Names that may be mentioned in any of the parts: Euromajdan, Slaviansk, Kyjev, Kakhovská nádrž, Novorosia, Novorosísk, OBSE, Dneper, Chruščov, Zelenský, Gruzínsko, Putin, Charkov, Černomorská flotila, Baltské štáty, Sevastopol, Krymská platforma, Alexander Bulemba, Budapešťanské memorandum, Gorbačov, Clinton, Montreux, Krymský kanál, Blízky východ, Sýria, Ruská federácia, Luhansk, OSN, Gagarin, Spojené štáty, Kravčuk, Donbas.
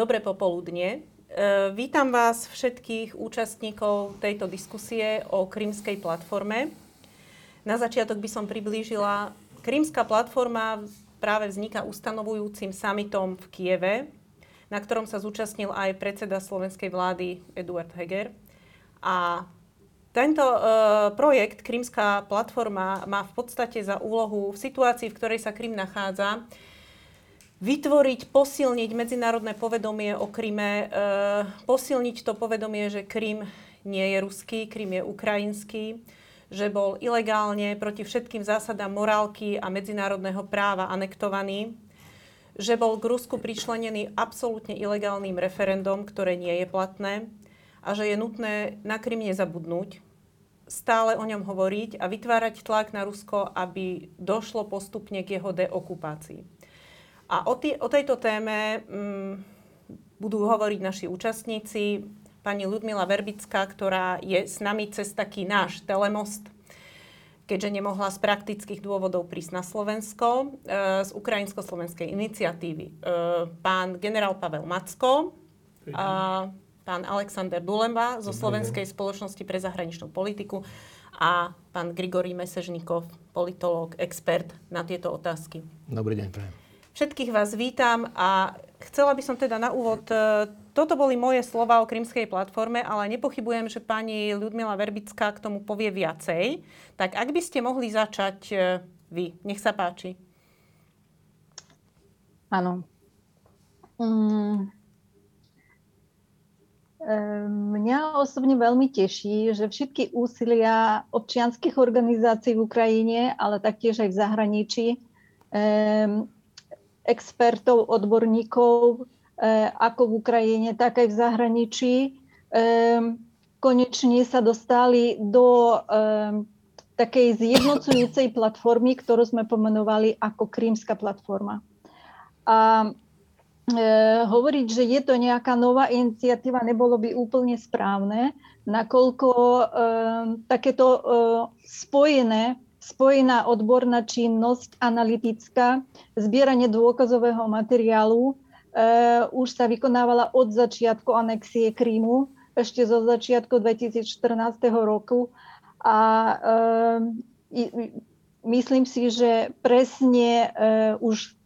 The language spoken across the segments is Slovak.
Dobré popoludnie. Vítam vás všetkých účastníkov tejto diskusie o Krymskej platforme. Na začiatok by som priblížila. Krymská platforma práve vzniká ustanovujúcim summitom v Kieve, na ktorom sa zúčastnil aj predseda slovenskej vlády Eduard Heger. A tento projekt Krymská platforma má v podstate za úlohu v situácii, v ktorej sa Krym nachádza, vytvoriť, posilniť medzinárodné povedomie o Kryme, posilniť to povedomie, že Krym nie je ruský, Krym je ukrajinský, že bol ilegálne proti všetkým zásadám morálky a medzinárodného práva anektovaný, že bol k Rusku pričlenený absolútne ilegálnym referendom, ktoré nie je platné a že je nutné na Krym nezabudnúť, stále o ňom hovoriť a vytvárať tlak na Rusko, aby došlo postupne k jeho deokupácii. A o tejto téme budú hovoriť naši účastníci. Pani Ľudmila Verbická, ktorá je s nami cez taký náš telemost, keďže nemohla z praktických dôvodov prísť na Slovensko, z Ukrajinsko-slovenskej iniciatívy. Pán generál Pavel Macko, a pán Alexander Bulemba zo Slovenskej spoločnosti pre zahraničnú politiku a pán Grigorij Mesežnikov, politológ, expert na tieto otázky. Dobrý deň, prajem. Všetkých vás vítam a chcela by som teda na úvod, toto boli moje slova o Krymskej platforme, ale nepochybujem, že pani Ľudmila Verbická k tomu povie viacej. Tak ak by ste mohli začať vy, nech sa páči. Áno. Mňa osobne veľmi teší, že všetky úsilia občianskych organizácií v Ukrajine, ale taktiež aj v zahraničí, expertov, odborníkov, ako v Ukrajine, tak aj v zahraničí. Konečne sa dostali do takej zjednocujúcej platformy, ktorú sme pomenovali ako Krymská platforma. A hovoriť, že je to nejaká nová iniciatíva, nebolo by úplne správne, nakoľko takéto spojená odborná činnosť, analytická, zbieranie dôkazového materiálu už sa vykonávala od začiatku anexie Krymu, ešte zo začiatku 2014 roku. A myslím si, že presne už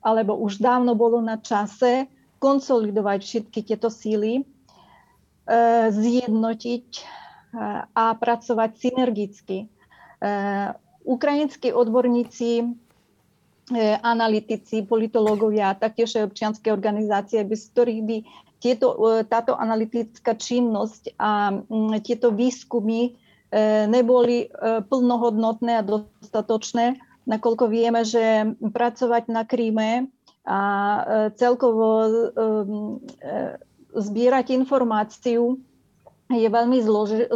dávno bolo na čase konsolidovať všetky tieto síly, zjednotiť a pracovať synergicky. Ukrajinskí odborníci, analytici, politológovia, taktiež aj občianske organizácie, bez ktorých by táto analytická činnosť a tieto výskumy neboli plnohodnotné a dostatočné, nakoľko vieme, že pracovať na Kryme a celkovo zbierať informáciu je veľmi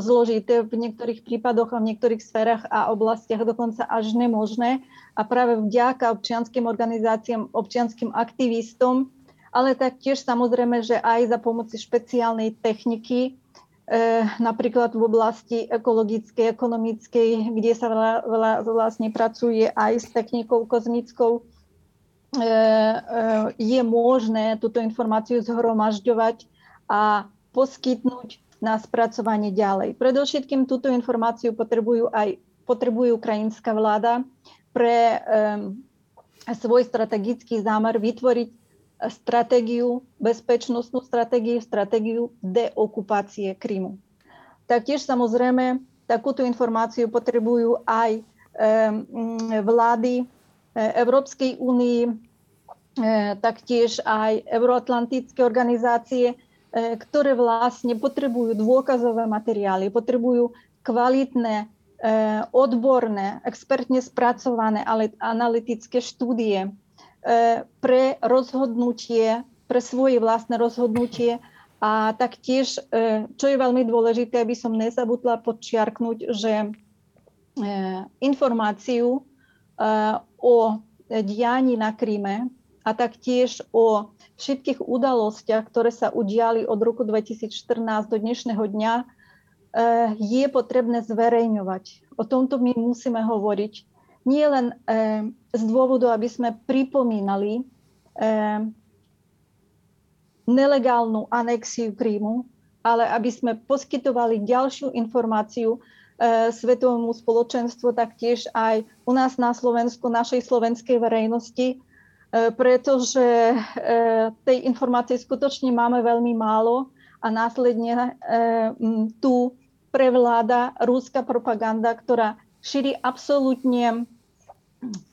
zložité v niektorých prípadoch a v niektorých sférach a oblastiach dokonca až nemožné. A práve vďaka občianskym organizáciám, občianským aktivistom, ale taktiež samozrejme, že aj za pomoci špeciálnej techniky, napríklad v oblasti ekologickej, ekonomickej, kde sa vlastne pracuje aj s technikou kozmickou, je možné túto informáciu zhromažďovať a poskytnúť na spracovanie ďalej. Predovšetkým túto informáciu potrebuje ukrajinská vláda pre svoj strategický zámer vytvoriť stratégiu, bezpečnostnú stratégiu, stratégiu deokupácie Krymu. Taktiež samozrejme takúto informáciu potrebujú aj vlády Európskej únie, taktiež aj euroatlantické organizácie, ktoré vlastne potrebujú dôkazové materiály, potrebujú kvalitné, odborné, expertne spracované, ale analytické štúdie pre rozhodnutie, pre svoje vlastné rozhodnutie a taktiež, čo je veľmi dôležité, aby som nezabudla podčiarknúť, že informáciu o dianí na Kryme a taktiež o všetkých udalostiach, ktoré sa udiali od roku 2014 do dnešného dňa, je potrebné zverejňovať. O tomto my musíme hovoriť. Nie len z dôvodu, aby sme pripomínali nelegálnu anexiu Krymu, ale aby sme poskytovali ďalšiu informáciu svetovému spoločenstvu, taktiež aj u nás na Slovensku, našej slovenskej verejnosti, pretože tej informácie skutočne máme veľmi málo a následne tu prevláda ruská propaganda, ktorá šíri absolútne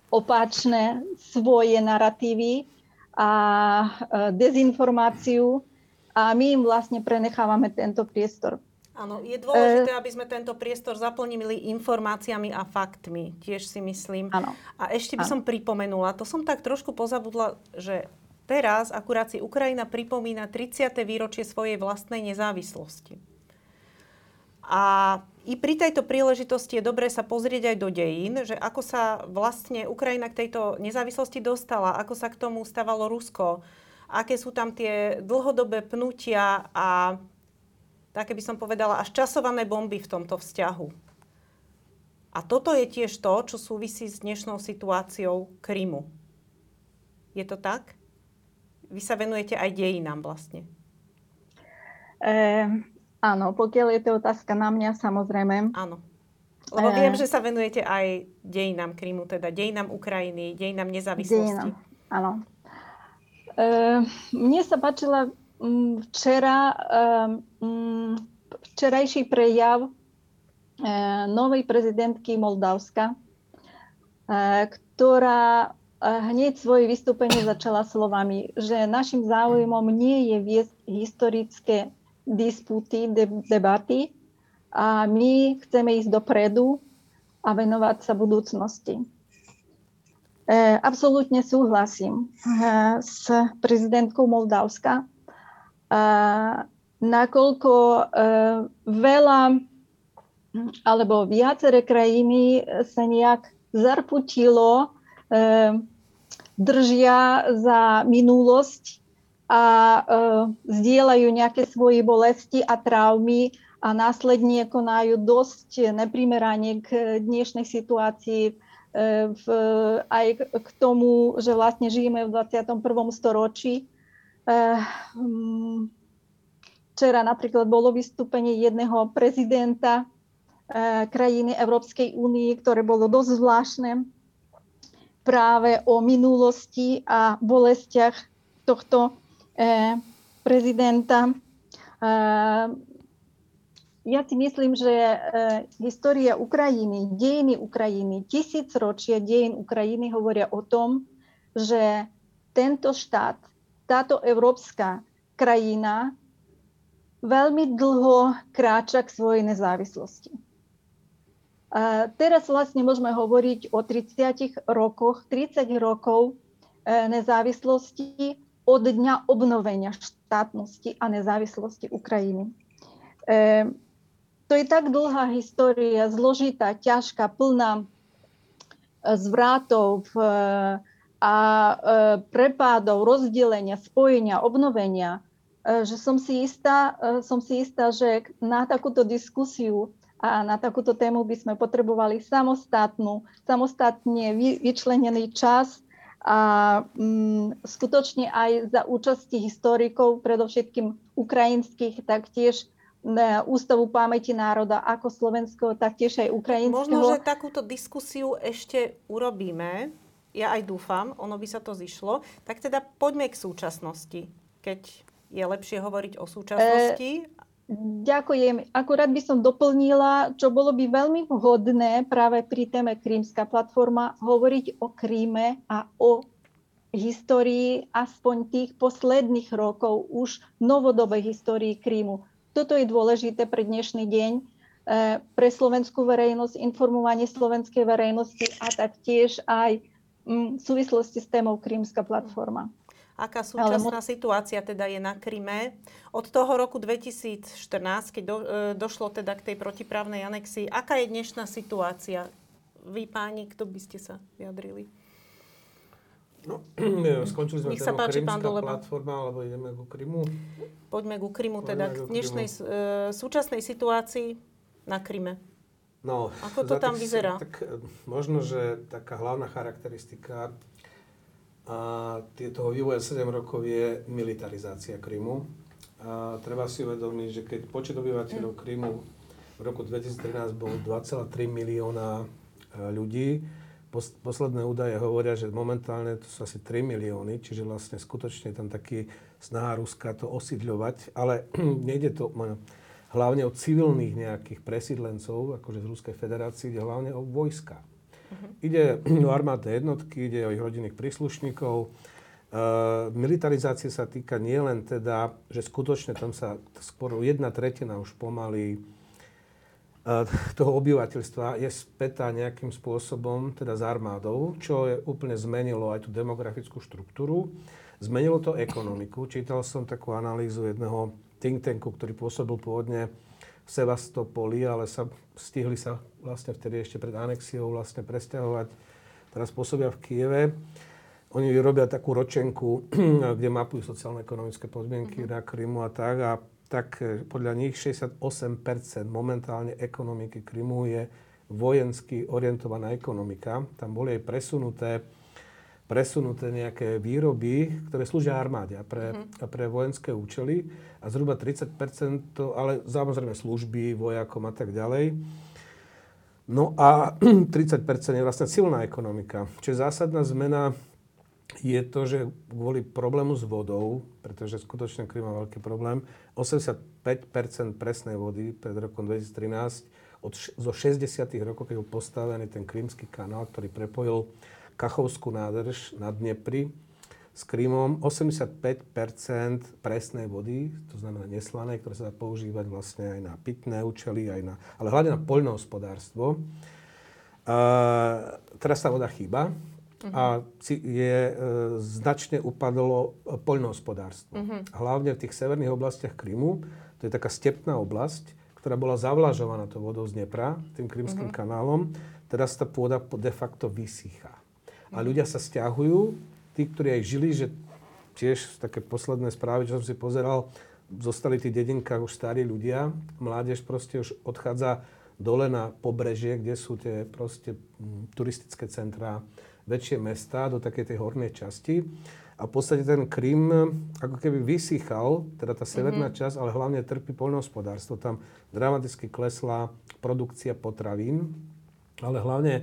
opačné svoje naratívy a dezinformáciu a my im vlastne prenechávame tento priestor. Áno, je dôležité, aby sme tento priestor zaplnili informáciami a faktmi, tiež si myslím. Áno. A ešte by som pripomenula, to som tak trošku pozabudla, že teraz akurát si Ukrajina pripomína 30. výročie svojej vlastnej nezávislosti. A i pri tejto príležitosti je dobré sa pozrieť aj do dejín, že ako sa vlastne Ukrajina k tejto nezávislosti dostala, ako sa k tomu stávalo Rusko, aké sú tam tie dlhodobé pnutia a také by som povedala, až časované bomby v tomto vzťahu. A toto je tiež to, čo súvisí s dnešnou situáciou Krymu. Je to tak? Vy sa venujete aj dejinám vlastne. Áno, pokiaľ je to otázka na mňa, samozrejme. Áno. Lebo viem, že sa venujete aj dejinám Krymu, teda dejinám Ukrajiny, dejinám nezávislosti. Áno. Mne sa páčila včerajší prejav novej prezidentky Moldavska, ktorá hneď svoje vystúpenie začala slovami, že našim záujmom nie je viesť historické disputy, debaty a my chceme ísť dopredu a venovať sa budúcnosti. Absolútne súhlasím s prezidentkou Moldavska, nakoľko veľa alebo viaceré krajiny sa nejak zarputilo, držia za minulosť a zdieľajú nejaké svoje bolesti a traumy a následne konajú dosť neprimerane k dnešnej situácii, aj k tomu, že vlastne žijeme v 21. storočí. Včera napríklad bolo vystúpenie jedného prezidenta krajiny Európskej únie, ktoré bolo dosť zvláštne práve o minulosti a bolestiach tohto prezidenta. Ja si myslím, že história Ukrajiny, dejiny Ukrajiny, tisícročia dejin Ukrajiny hovoria o tom, že tento štát, táto európska krajina veľmi dlho kráča k svojej nezávislosti. A teraz vlastne môžeme hovoriť o 30 rokov nezávislosti od dňa obnovenia štátnosti a nezávislosti Ukrajiny. To je tak dlhá história, zložitá, ťažká, plná zvratov a prepádov, rozdelenia, spojenia, obnovenia, že som si istá, že na takúto diskusiu a na takúto tému by sme potrebovali samostatne vyčlenený čas a skutočne aj za účasti historikov, predovšetkým ukrajinských, taktiež Ústavu pamäti národa ako slovenského, taktiež aj ukrajinského. Možno, že takúto diskusiu ešte urobíme. Ja aj dúfam, ono by sa to zišlo. Tak teda poďme k súčasnosti, keď je lepšie hovoriť o súčasnosti. Ďakujem. Akurát by som doplnila, čo bolo by veľmi vhodné práve pri téme Krymská platforma, hovoriť o Kríme a o histórii aspoň tých posledných rokov, už novodobej histórii Krymu. Toto je dôležité pre dnešný deň, pre slovenskú verejnosť, informovanie slovenskej verejnosti a taktiež aj v súvislosti s témou Krymská platforma. Aká súčasná situácia teda je na Kryme? Od toho roku 2014, keď došlo teda k tej protiprávnej anexii, aká je dnešná situácia? Vy páni, kto by ste sa vyjadrili? No, skončili sme tému Krymská platforma, alebo ideme ku Krymu? Poďme ku Krymu, teda k dnešnej súčasnej situácii na Kryme. No, ako to tam vyzerá? Tak, možno, že taká hlavná charakteristika a toho vývoja 7 rokov je militarizácia Krymu. A treba si uvedomiť, že keď počet obyvateľov Krymu v roku 2013 bol 2,3 milióna ľudí, posledné údaje hovoria, že momentálne to sú asi 3 milióny, čiže vlastne skutočne tam taký snaha Ruska to osídľovať, ale nejde to hlavne o civilných nejakých presídlencov, akože z Ruskej federácie, ide hlavne o vojska. Ide o armádne jednotky, ide o ich rodinných príslušníkov. Militarizácia sa týka nielen teda, že skutočne tam sa skoro 1/3 už pomaly toho obyvateľstva je spätá nejakým spôsobom, teda s armádou, čo je úplne zmenilo aj tú demografickú štruktúru. Zmenilo to ekonomiku. Čítal som takú analýzu jedného think tanku, ktorý pôsobil pôvodne v Sevastopoli, ale stihli sa vlastne vtedy ešte pred anexiou vlastne presťahovať. Teraz pôsobia v Kyjeve. Oni robia takú ročenku, kde mapujú sociálno-ekonomické podmienky na Krymu a tak. A tak podľa nich 68% momentálne ekonomiky Krymu je vojensky orientovaná ekonomika. Tam boli aj presunuté nejaké výroby, ktoré slúžia armáde pre vojenské účely a zhruba 30%, to, ale samozrejme služby, vojakom a tak ďalej. No a 30% je vlastne silná ekonomika. Čiže zásadná zmena je to, že kvôli problému s vodou, pretože skutočne Krym má veľký problém, 85% presnej vody pred rokom 2013, zo 60. rokov, keď bol postavený ten Krymský kanál, ktorý prepojil Kakhovskú nádrž na Dnepri s Krymom, 85% presnej vody, to znamená neslanej, ktoré sa dá používať vlastne aj na pitné účely, ale hlavne na poľnohospodárstvo. Teraz tá voda chýba a značne upadlo poľnohospodárstvo. Hlavne v tých severných oblastiach Krymu, to je taká stepná oblasť, ktorá bola zavlažovaná tou vodou z Dnepra, tým Krymským kanálom, teraz tá pôda de facto vysychá. A ľudia sa stiahujú, tí, ktorí aj žili, že tiež také posledné správy, čo som si pozeral, zostali tí dedinkách už starí ľudia, mládež proste už odchádza dole na pobrežie, kde sú tie proste turistické centrá, väčšie mestá, do takej tej hornej časti. A v podstate ten Krym ako keby vysychal, teda tá severná časť, ale hlavne trpí poľnohospodárstvo. Tam dramaticky klesla produkcia potravín, ale hlavne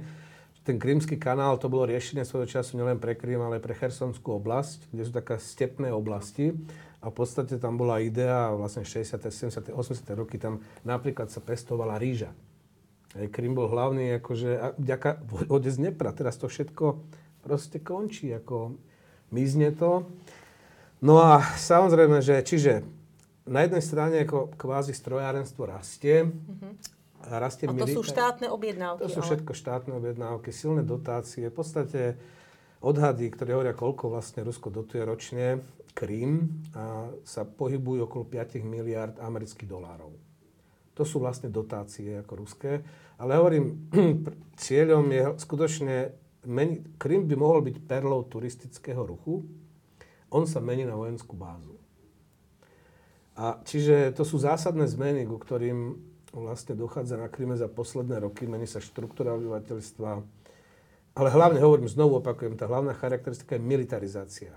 ten Krymský kanál, to bolo riešenie svojho času nielen pre Krym, ale pre Chersonskú oblasť, kde sú také stepné oblasti. A v podstate tam bola idea, vlastne 60., 70., 80. roky tam napríklad sa pestovala ríža. Krym bol hlavný, akože, vďaka vode z Dnepra. Teraz to všetko proste končí, ako mizne to. No a samozrejme, že čiže na jednej strane ako kvázi strojárenstvo rastie, a to sú štátne objednávky. To sú všetko štátne objednávky, silné dotácie. V podstate odhady, ktoré hovoria, koľko vlastne Rusko dotuje ročne Krym, sa pohybujú okolo 5 miliard amerických dolárov. To sú vlastne dotácie ako ruské. Ale hovorím, cieľom je skutočne Krym by mohol byť perlou turistického ruchu. On sa mení na vojenskú bázu. A čiže to sú zásadné zmeny, ku ktorým vlastne dochádza na Kryme za posledné roky, mení sa štruktúra obyvateľstva. Ale hlavne, hovorím, znovu opakujem, tá hlavná charakteristika je militarizácia.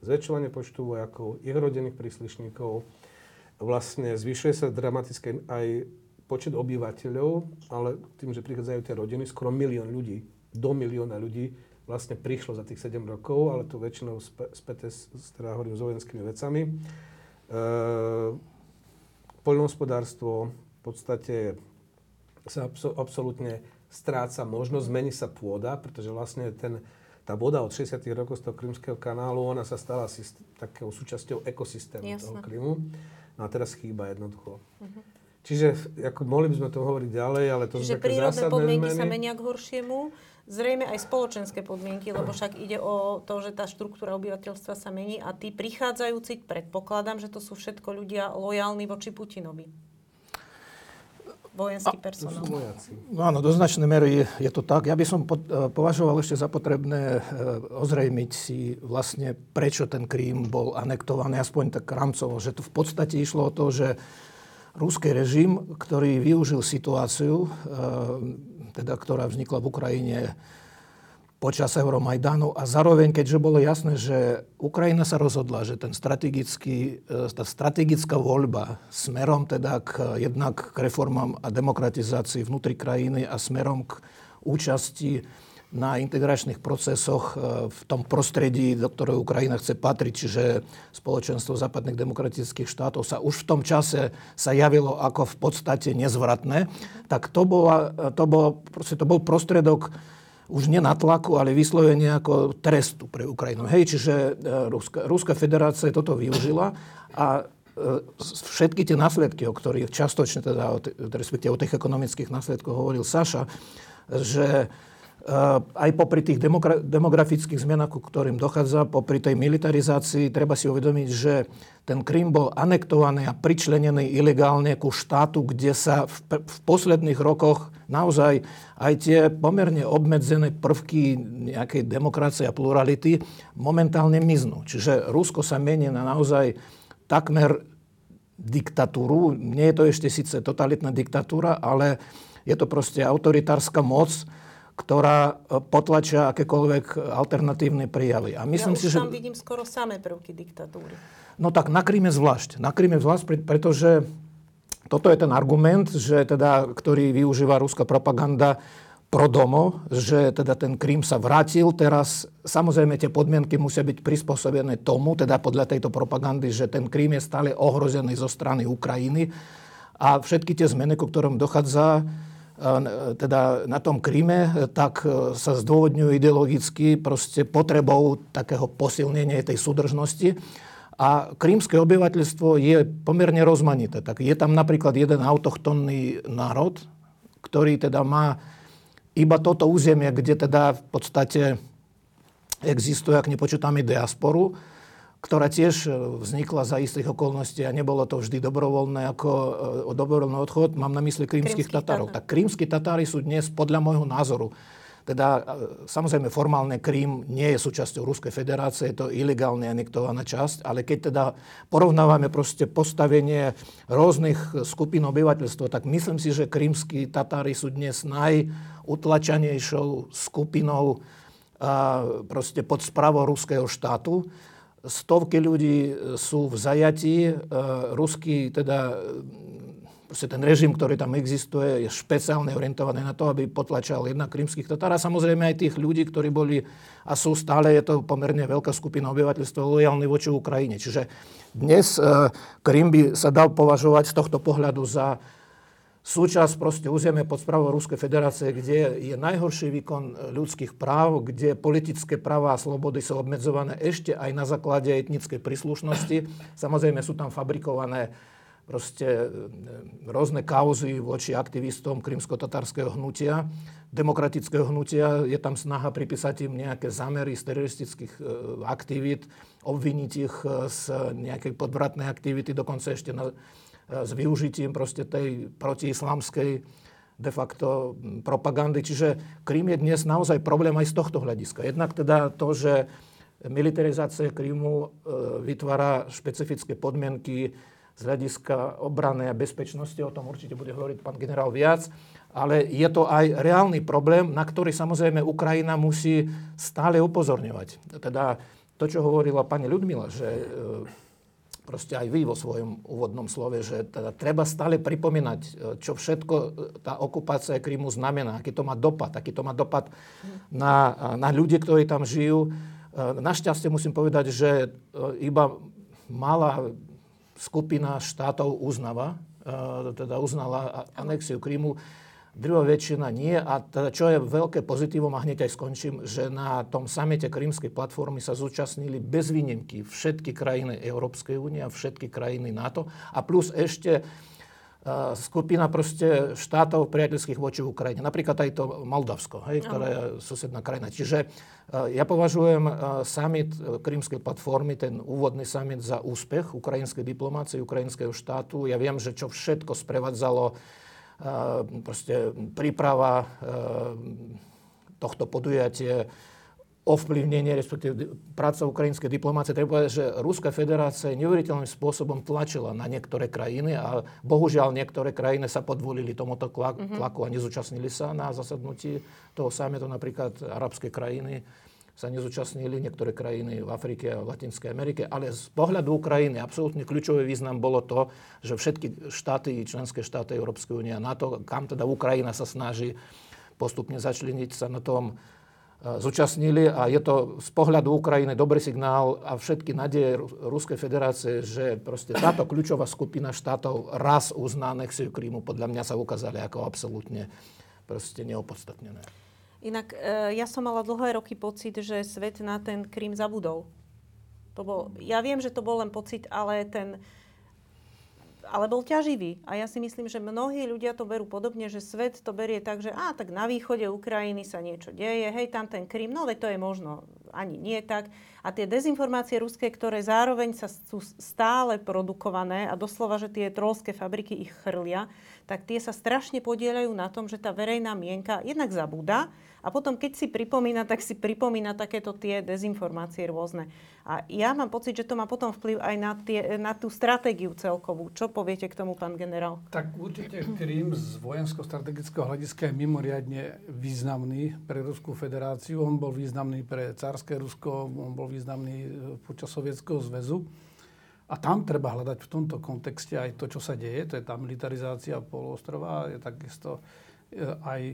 Zväčšovanie počtu vojakov, ich rodinných príslušníkov, vlastne zvyšuje sa dramaticky aj počet obyvateľov, ale tým, že prichádzajú tie rodiny, skoro milión ľudí, do milióna ľudí vlastne prišlo za tých 7 rokov, ale to väčšinou späté s vojenskými vecami. Poľnohospodárstvo, v podstate sa absolútne stráca možnosť, zmení sa pôda, pretože vlastne tá voda od 60. rokov z toho Krymského kanálu, ona sa stala asi takou súčasťou ekosystému toho Krymu. No a teraz chýba jednoducho. Čiže ako, mohli by sme to hovoriť ďalej, ale to sú také zásadné zmeny. Čiže prírodné podmienky sa menia k horšiemu, zrejme aj spoločenské podmienky, lebo však ide o to, že tá štruktúra obyvateľstva sa mení a tí prichádzajúci, predpokladám, že to sú všetko ľudia lojálni voči Putinovi. Vojenský personál. No áno, do značnej miery je to tak. Ja by som považoval ešte za potrebné ozrejmiť si vlastne, prečo ten Krym bol anektovaný, aspoň tak rámcovo, že to v podstate išlo o to, že ruský režim, ktorý využil situáciu, teda ktorá vznikla v Ukrajine počas Euromajdanu a zároveň, keďže bolo jasné, že Ukrajina sa rozhodla, že tá strategická voľba smerom teda jednak k reformám a demokratizácii vnútri krajiny a smerom k účasti na integračných procesoch v tom prostredí, do ktorého Ukrajina chce patriť, čiže spoločenstvo západných demokratických štátov sa už v tom čase sa javilo ako v podstate nezvratné, tak to bol prostriedok už nie natlaku, ale vyslovene ako trestu pre Ukrajinu. Hej, čiže Ruská federácia toto využila a všetky tie následky, o ktorých častočne, teda respektíve o tých ekonomických následkoch hovoril Saša, že aj popri tých demografických zmenách, ku ktorým dochádza, popri tej militarizácii, treba si uvedomiť, že ten Krym bol anektovaný a pričlenený ilegálne ku štátu, kde sa v posledných rokoch naozaj aj tie pomerne obmedzené prvky nejakej demokracie a plurality momentálne miznú. Čiže Rusko sa mení na naozaj takmer diktatúru. Nie je to ešte síce totalitná diktatúra, ale je to proste autoritárska moc, ktorá potlačia akékoľvek alternatívne prejavy. A myslím si, že tam vidím skoro samé prvky diktatúry. No tak na Kryme zvlášť. Na Kryme zvlášť, pretože toto je ten argument, že teda, ktorý využíva ruská propaganda pro domo, že teda ten Krym sa vrátil. Teraz samozrejme tie podmienky musia byť prispôsobené tomu, teda podľa tejto propagandy, že ten Krym je stále ohrozený zo strany Ukrajiny a všetky tie zmeny, ku ktorým dochádza teda na tom Kryme, tak sa zdôvodňujú ideologicky proste potrebou takého posilnenia tej súdržnosti. A krymské obyvateľstvo je pomerne rozmanité. Tak je tam napríklad jeden autochtónny národ, ktorý teda má iba toto územie, kde teda v podstate existuje, ak nepočítame diasporu, ktorá tiež vznikla za istých okolností a nebolo to vždy dobrovoľné ako dobrovoľný odchod. Mám na mysli krymských Tatárov. Tak krymskí Tatári sú dnes podľa môjho názoru. Teda samozrejme formálne Krym nie je súčasťou Ruskej federácie, je to ilegálne anektovaná časť, ale keď teda porovnávame proste postavenie rôznych skupín obyvateľstva, tak myslím si, že krymskí Tatári sú dnes najutlačanejšou skupinou proste pod správou ruského štátu. Stovky ľudí sú v zajatí. Ruský, teda ten režim, ktorý tam existuje, je špeciálne orientovaný na to, aby potlačal jednak krymských Tatár a samozrejme aj tých ľudí, ktorí boli a sú stále, je to pomerne veľká skupina obyvateľstva, lojálny voči Ukrajine. Čiže dnes Krym by sa dal považovať z tohto pohľadu za súčasť proste územie pod správou Ruskej federácie, kde je najhorší výkon ľudských práv, kde politické práva a slobody sú obmedzované ešte aj na základe etnickej príslušnosti. Samozrejme sú tam fabrikované proste rôzne kauzy voči aktivistom krymsko-tatárskeho hnutia, demokratického hnutia. Je tam snaha pripísať im nejaké zámery z teroristických aktivít, obviniť ich z nejakej podvratnej aktivity, dokonca ešte s využitím proste tej protiislamskej de facto propagandy. Čiže Krym je dnes naozaj problém aj z tohto hľadiska. Jednak teda to, že militarizácia Krymu vytvára špecifické podmienky z hľadiska obrany a bezpečnosti, o tom určite bude hovoriť pán generál viac, ale je to aj reálny problém, na ktorý samozrejme Ukrajina musí stále upozorňovať. Teda to, čo hovorila pani Ľudmila, že proste aj vy vo svojom úvodnom slove, že teda treba stále pripomínať, čo všetko tá okupácia Krymu znamená, aký to má dopad na ľudí, ktorí tam žijú. Našťastie musím povedať, že iba malá skupina štátov uznala anexiu Krymu. Druhá väčšina nie. A teda, čo je veľké pozitívum, a hneď aj skončím, že na tom samite Krymskej platformy sa zúčastnili bez výnimky všetky krajiny Európskej únie a všetky krajiny NATO. A plus ešte skupina proste štátov priateľských voči Ukrajine. Napríklad aj to Moldavsko, ktorá je susedná krajina. Čiže ja považujem summit Krymskej platformy, ten úvodný summit, za úspech ukrajinskej diplomácie, ukrajinského štátu. Ja viem, že čo všetko sprevádzalo proste príprava tohto podujatie, ovplyvnenie, respektíve práca ukrajinskej diplomácie. Treba povedať, že Ruská federácia neuveriteľným spôsobom tlačila na niektoré krajiny a bohužiaľ niektoré krajiny sa podvolili tomuto tlaku a nezúčastnili sa na zasadnutí toho samitu. Napríklad arabské krajiny sa nezúčastnili, niektoré krajiny v Afrike a v Latinskej Amerike. Ale z pohľadu Ukrajiny absolútne kľúčový význam bolo to, že všetky štáty, členské štáty Európskej únie a NATO, kam teda Ukrajina sa snaží postupne začleniť, sa na tom zúčastnili a je to z pohľadu Ukrajiny dobrý signál a všetky nádeje Ruskej federácie, že proste táto kľúčová skupina štátov raz uzná anexiu Krymu, podľa mňa sa ukázali ako absolútne proste neopodstatnené. Inak ja som mala dlhé roky pocit, že svet na ten Krym zabudol. Ja viem, že to bol len pocit, ale bol ťaživý. A ja si myslím, že mnohí ľudia to berú podobne, že svet to berie tak, že tak na východe Ukrajiny sa niečo deje, hej, tam ten Krym, no veď to je možno, ani nie tak. A tie dezinformácie ruské, ktoré zároveň sa sú stále produkované a doslova, že tie troľské fabriky ich chrlia, tak tie sa strašne podieľajú na tom, že tá verejná mienka jednak zabúda a potom, keď si pripomína, tak si pripomína takéto tie dezinformácie rôzne. A ja mám pocit, že to má potom vplyv aj na tú stratégiu celkovú. Čo poviete k tomu, pán generál? Tak určite Krym z vojensko-strategického hľadiska je mimoriadne významný pre Ruskú federáciu. On bol významný pre cárske Rusko, on bol významný počas Sovietskeho zväzu. A tam treba hľadať v tomto kontexte aj to, čo sa deje. To je tá militarizácia poloostrova, je takisto aj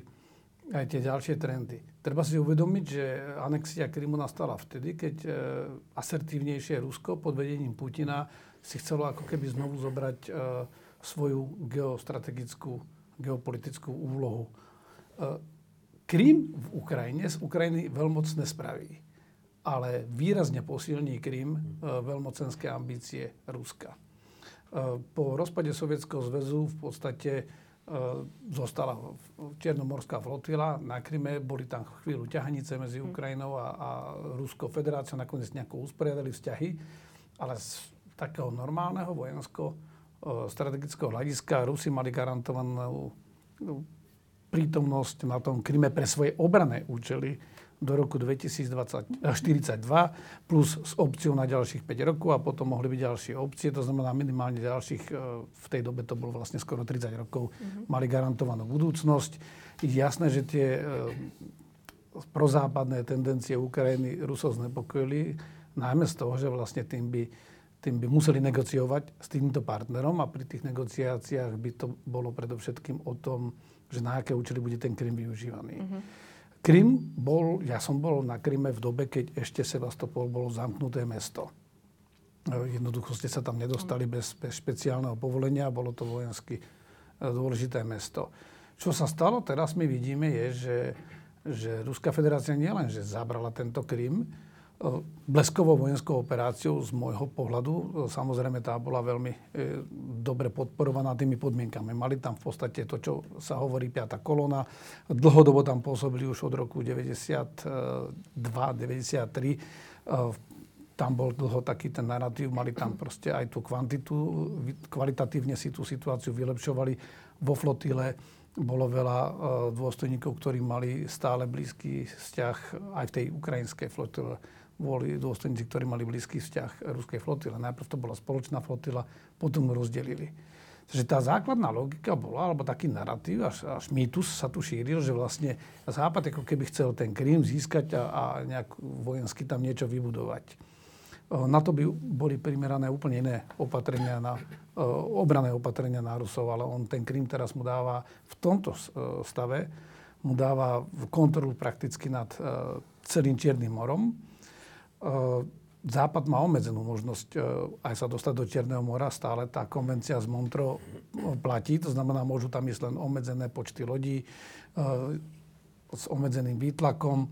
tie ďalšie trendy. Treba si uvedomiť, že anexia Krymu nastala vtedy, keď asertívnejšie Rusko pod vedením Putina si chcelo ako keby znovu zobrať svoju geostrategickú, geopolitickú úlohu. Krym v Ukrajine z Ukrajiny veľmoc nespraví, ale výrazne posilní Krym veľmocenské ambície Ruska. Po rozpade Sovietskeho zväzu v podstate zostala Černomorská flotila na Kryme, boli tam chvíľu ťahanice medzi Ukrajinou a Ruskou federáciou, nakoniec nejako usporiadali vzťahy, ale z takého normálneho vojensko-strategického hľadiska Rusi mali garantovanú prítomnosť na tom Kryme pre svoje obranné účely do roku 2042 plus s opciou na ďalších 5 rokov a potom mohli byť ďalšie opcie, to znamená minimálne ďalších, v tej dobe to bolo vlastne skoro 30 rokov, mali garantovanú budúcnosť. Je jasné, že tie prozápadné tendencie Ukrajiny Rusov znepokojili, najmä z toho, že vlastne tým by museli negociovať s týmto partnerom a pri tých negociáciách by to bolo predovšetkým o tom, že na aké účely bude ten Krym využívaný. Krym bol, ja som bol na Kryme v dobe, keď ešte Sevastopol bolo zamknuté mesto. Jednoducho ste sa tam nedostali bez špeciálneho povolenia, bolo to vojensky dôležité mesto. Čo sa stalo teraz, my vidíme, je, že Ruská federácia nielen, že zabrala tento Krym, bleskovou vojenskou operáciou z môjho pohľadu, samozrejme tá bola veľmi dobre podporovaná tými podmienkami. Mali tam v podstate to, čo sa hovorí 5. kolóna. Dlhodobo tam pôsobili už od roku 92-93. Tam bol dlho taký ten narratív, mali tam proste aj tú kvantitu. Kvalitatívne si tú situáciu vylepšovali. Vo flotile bolo veľa dôstojníkov, ktorí mali stále blízky vzťah aj v tej ukrajinskej flotile. Boli dôstojníci, ktorí mali blízky vzťah ruskej flotile. Najprv to bola spoločná flotila, potom rozdelili. Takže tá základná logika bola, alebo taký narratív, až mýtus sa tu šíril, že vlastne Západ ako keby chcel ten Krym získať a nejak vojensky tam niečo vybudovať. Na to by boli primerané úplne iné opatrenia, obranné opatrenia na Rusov, ale on ten Krym teraz mu dáva v tomto stave, mu dáva kontrolu prakticky nad celým Černým morom. Západ má obmedzenú možnosť aj sa dostať do Černého mora. Stále tá konvencia z Montreux platí. To znamená, môžu tam ísť len obmedzené počty lodí s obmedzeným výtlakom,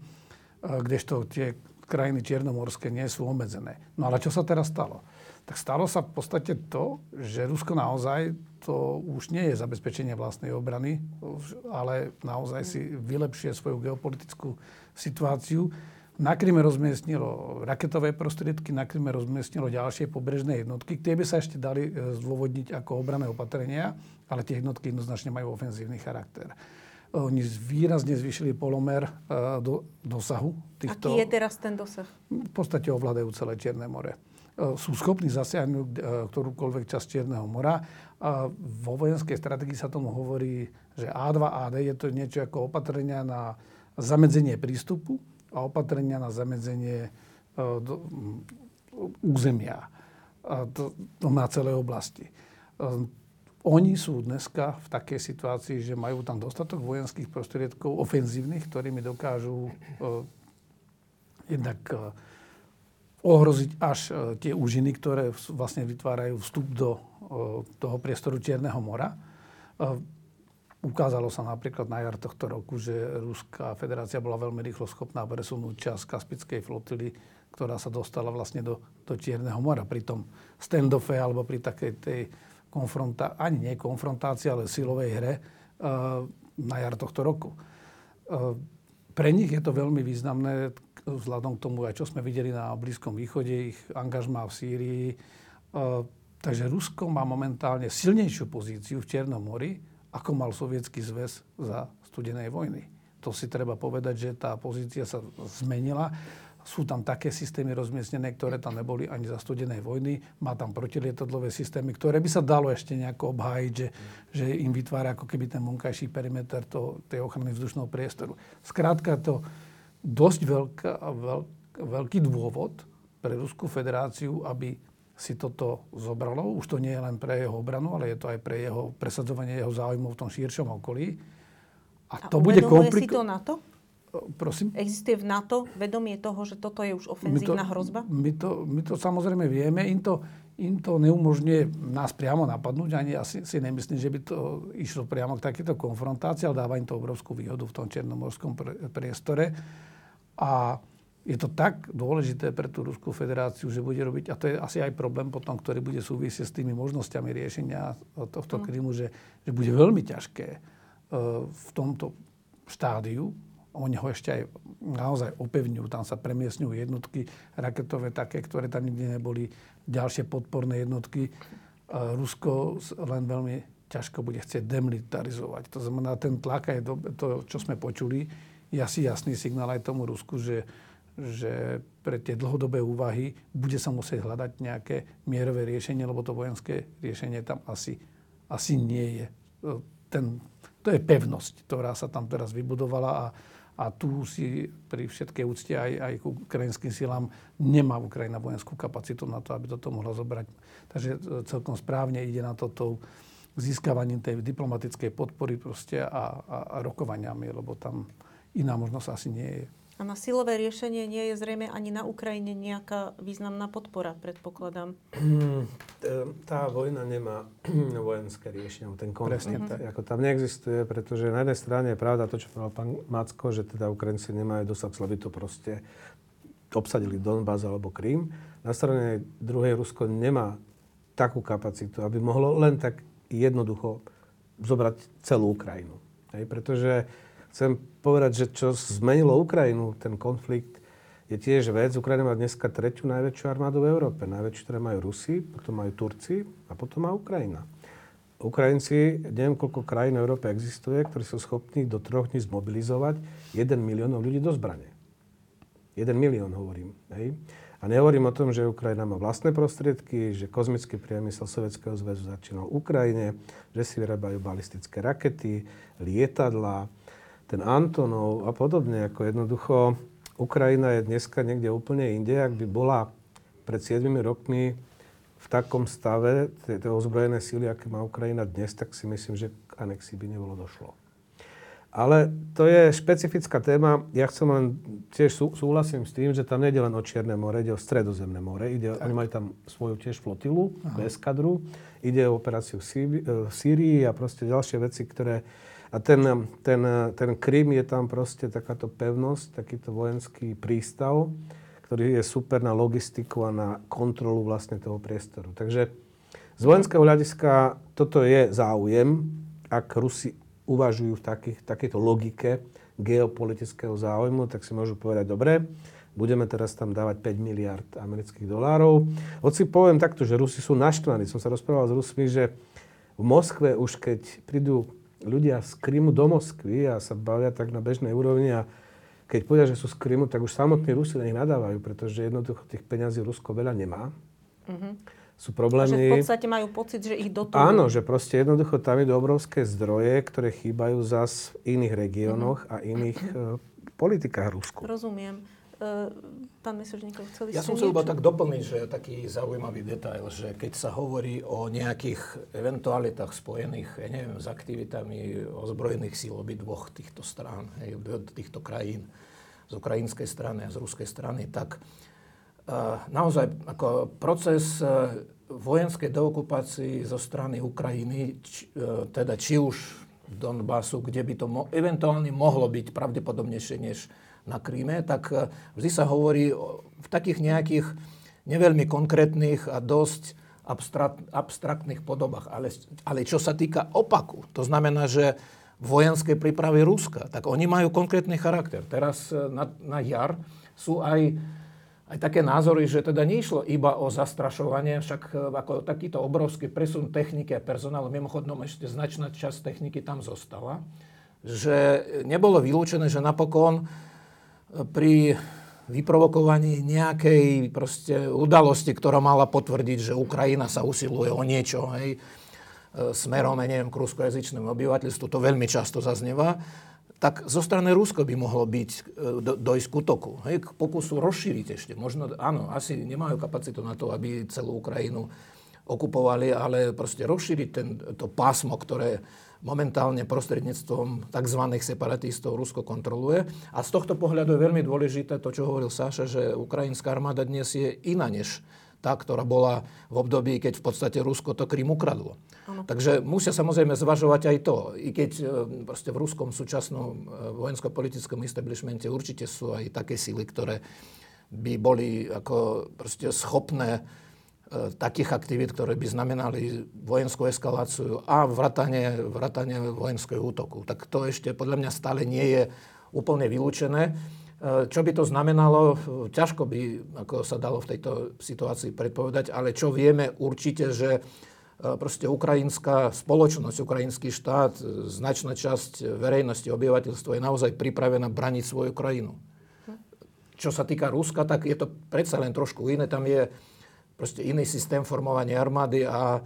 kdežto tie krajiny čiernomorské nie sú obmedzené. No ale čo sa teraz stalo? Tak stalo sa v podstate to, že Rusko naozaj to už nie je zabezpečenie vlastnej obrany, ale naozaj si vylepšuje svoju geopolitickú situáciu. Na Kryme rozmiestnilo raketové prostriedky, na Kryme rozmiestnilo ďalšie pobrežné jednotky, ktoré by sa ešte dali zdôvodniť ako obranné opatrenia, ale tie jednotky jednoznačne majú ofenzívny charakter. Oni výrazne zvýšili polomer dosahu týchto. Aký je teraz ten dosah? V podstate ovládajú celé Černé more. Sú schopní zasiahnuť ktorúkoľvek časť Černého mora. Vo vojenskej strategii sa tomu hovorí, že A2, AD je to niečo ako opatrenia na zamedzenie prístupu a opatrenia na zamedzenie územia. To na celej oblasti. Oni sú dneska v takej situácii, že majú tam dostatok vojenských prostriedkov ofenzívnych, ktorými dokážu jednak ohroziť až tie úžiny, ktoré vlastne vytvárajú vstup do toho priestoru Čierneho mora. Ukázalo sa napríklad na jar tohto roku, že Ruská federácia bola veľmi rýchlo schopná presunúť časť Kaspickej flotily, ktorá sa dostala vlastne do Čierneho mora. Pri tom standoffe alebo pri takej tej ani nie konfrontácie, ale silovej hre na jar tohto roku. Pre nich je to veľmi významné vzhľadom k tomu, aj čo sme videli na Blízkom východe, ich angažmá v Sýrii. Takže Rusko má momentálne silnejšiu pozíciu v Černom mori, ako mal Sovietsky zväz za studenej vojny. To si treba povedať, že tá pozícia sa zmenila. Sú tam také systémy rozmiestnené, ktoré tam neboli ani za studenej vojny. Má tam protilietadlové systémy, ktoré by sa dalo ešte nejako obhájiť, že im vytvára ako keby ten vonkajší perimeter tej ochrany vzdušného priestoru. Skrátka to dosť veľký dôvod pre Ruskú federáciu, aby si toto zobralo. Už to nie je len pre jeho obranu, ale je to aj pre jeho presadzovanie jeho záujmov v tom širšom okolí. A to bude komplikované. A uvedomuje si to NATO? Prosím? Existuje v NATO vedomie toho, že toto je už ofenzívna hrozba? My to samozrejme vieme. Im to neumožňuje nás priamo napadnúť. Ani ja si nemyslím, že by to išlo priamo k takéto konfrontácii, ale dáva im to obrovskú výhodu v tom černomorskom priestore. A je to tak dôležité pre tú Ruskú federáciu, že bude robiť, a to je asi aj problém potom, ktorý bude súvisieť s tými možnosťami riešenia tohto Krymu, že bude veľmi ťažké v tomto štádiu. Oni ho ešte aj naozaj opevňujú. Tam sa premiestňujú jednotky raketové také, ktoré tam nikdy neboli. Ďalšie podporné jednotky. Rusko len veľmi ťažko bude chcieť demilitarizovať. To znamená, ten tlak aj to, čo sme počuli, je asi jasný signál aj tomu Rusku, že pre tie dlhodobé úvahy bude sa musieť hľadať nejaké mierové riešenie, lebo to vojenské riešenie tam asi nie je. To je pevnosť, ktorá sa tam teraz vybudovala a tu si pri všetkej úcte aj k ukrajinským silám nemá Ukrajina vojenskú kapacitu na to, aby toto mohla zobrať. Takže celkom správne ide na to získavaním tej diplomatickej podpory proste a rokovaniami, lebo tam iná možnosť asi nie je. A na silové riešenie nie je zrejme ani na Ukrajine nejaká významná podpora, predpokladám. Tá vojna nemá vojenské riešenie, ten konflikt. Ako tam neexistuje, pretože na jednej strane je pravda to, čo povedal pán Macko, že teda Ukrajinci nemajú dosah sily, to proste obsadili Donbas alebo Krym. Na strane druhej Rusko nemá takú kapacitu, aby mohlo len tak jednoducho zobrať celú Ukrajinu. Hej, pretože chcem povedať, že čo zmenilo Ukrajinu, ten konflikt, je tiež vec. Ukrajina má dneska 3. najväčšiu armádu v Európe. Najväčšiu, ktoré majú Rusi, potom majú Turci a potom má Ukrajina. Ukrajinci, neviem, koľko krajín v Európe existuje, ktorí sú schopní do 3 dní zmobilizovať 1 milión ľudí do zbrane. 1 milión hovorím. Hej? A nehovorím o tom, že Ukrajina má vlastné prostriedky, že kozmický priemysel Sovietskeho zväzu začínal v Ukrajine, že si vyrábajú balistické rakety, lietadlá, ten Antonov a podobne, ako jednoducho Ukrajina je dneska niekde úplne inde, ak by bola pred 7 rokmi v takom stave tie ozbrojené síly, aké má Ukrajina dnes, tak si myslím, že k anexii by nebolo došlo. Ale to je špecifická téma. Ja chcem len, tiež súhlasím s tým, že tam nejde len o Čierne more, ide o Stredozemné more. Oni majú tam svoju tiež flotilu, eskadru. Ide o operáciu v Sýrii a proste ďalšie veci, ktoré. A ten Krym je tam proste takáto pevnosť, takýto vojenský prístav, ktorý je super na logistiku a na kontrolu vlastne toho priestoru. Takže z vojenského hľadiska toto je záujem, ak Rusi uvažujú v takejto logike geopolitického záujmu, tak si môžu povedať, dobre, budeme teraz tam dávať 5 miliárd amerických dolárov. Hoci poviem takto, že Rusi sú naštvaní. Som sa rozprával s Rusmi, že v Moskve už keď prídu ľudia z Krymu do Moskvy a sa bavia tak na bežnej úrovni a keď povedia, že sú z Krymu, tak už samotní Rusi na nich nadávajú, pretože jednoducho tých peňazí Rusko veľa nemá. Mm-hmm. Sú problémy... Takže v podstate majú pocit, že ich dotúrujú. Áno, že proste jednoducho tam idú obrovské zdroje, ktoré chýbajú zas v iných regiónoch mm-hmm. a iných politikách Rusku. Rozumiem. Pán Mesežnikov, chceli ste niečo? Ja som sa iba tak doplniť, že je taký zaujímavý detail, že keď sa hovorí o nejakých eventualitách spojených, ja neviem, s aktivitami ozbrojených síl obidvoch týchto strán, hej, týchto krajín, z ukrajinskej strany a z ruskej strany, tak naozaj ako proces vojenskej deokupácii zo strany Ukrajiny, teda či už Donbasu, kde by to eventuálne mohlo byť pravdepodobnejšie než na Kríme, tak vždy sa hovorí v takých nejakých neveľmi konkrétnych a dosť abstraktných podobách. Ale čo sa týka opaku, to znamená, že vojenské prípravy Ruska, tak oni majú konkrétny charakter. Teraz na jar sú aj také názory, že teda neišlo iba o zastrašovanie, však ako takýto obrovský presun techniky a personálu, mimochodom ešte značná časť techniky tam zostala, že nebolo vylúčené, že napokon pri vyprovokovaní nejakej proste udalosti, ktorá mala potvrdiť, že Ukrajina sa usiluje o niečo, hej, smerom, neviem, k ruskojazyčnému obyvateľstvu, to veľmi často zaznieva, tak zo strany Rusko by mohlo byť dojsť k útoku, hej, k pokusu rozšíriť ešte. Možno, áno, asi nemajú kapacitu na to, aby celú Ukrajinu okupovali, ale proste rozšíriť to pásmo, ktoré momentálne prostredníctvom tzv. Separatistov Rusko kontroluje. A z tohto pohľadu je veľmi dôležité to, čo hovoril Sáša, že ukrajinská armáda dnes je iná než tá, ktorá bola v období, keď v podstate Rusko to Krym ukradlo. Ano. Takže musia samozrejme zvažovať aj to. I keď proste v ruskom súčasnom vojensko-politickom establishmente určite sú aj také síly, ktoré by boli ako proste schopné takých aktivít, ktoré by znamenali vojenskú eskaláciu a vrátanie vojenského útoku. Tak to ešte podľa mňa stále nie je úplne vylúčené. Čo by to znamenalo, ťažko by ako sa dalo v tejto situácii predpovedať, ale čo vieme určite, že proste ukrajinská spoločnosť, ukrajinský štát, značná časť verejnosti, obyvateľstva je naozaj pripravená braniť svoju krajinu. Čo sa týka Ruska, tak je to predsa len trošku iné. Tam je proste iný systém formovania armády a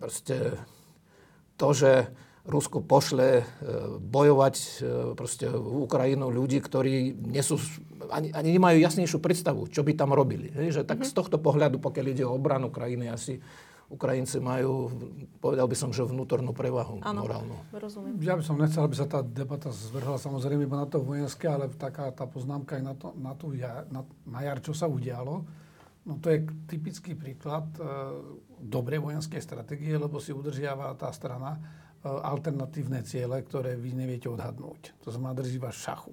proste to, že Rusko pošle bojovať proste v Ukrajinu ľudí, ktorí ani nemajú jasnejšiu predstavu, čo by tam robili. Hej, že tak z tohto pohľadu, pokiaľ ide o obranu krajiny, asi Ukrajinci majú, povedal by som, že vnútornú prevahu morálnu. Rozumiem. Ja by som nechcel, aby sa tá debata zvrhla samozrejme iba na to vojenské, ale taká tá poznámka aj na jar, čo sa udialo. No to je typický príklad dobrej vojenskej stratégie, lebo si udržiava tá strana alternatívne ciele, ktoré vy neviete odhadnúť. To znamená, drží vás v šachu.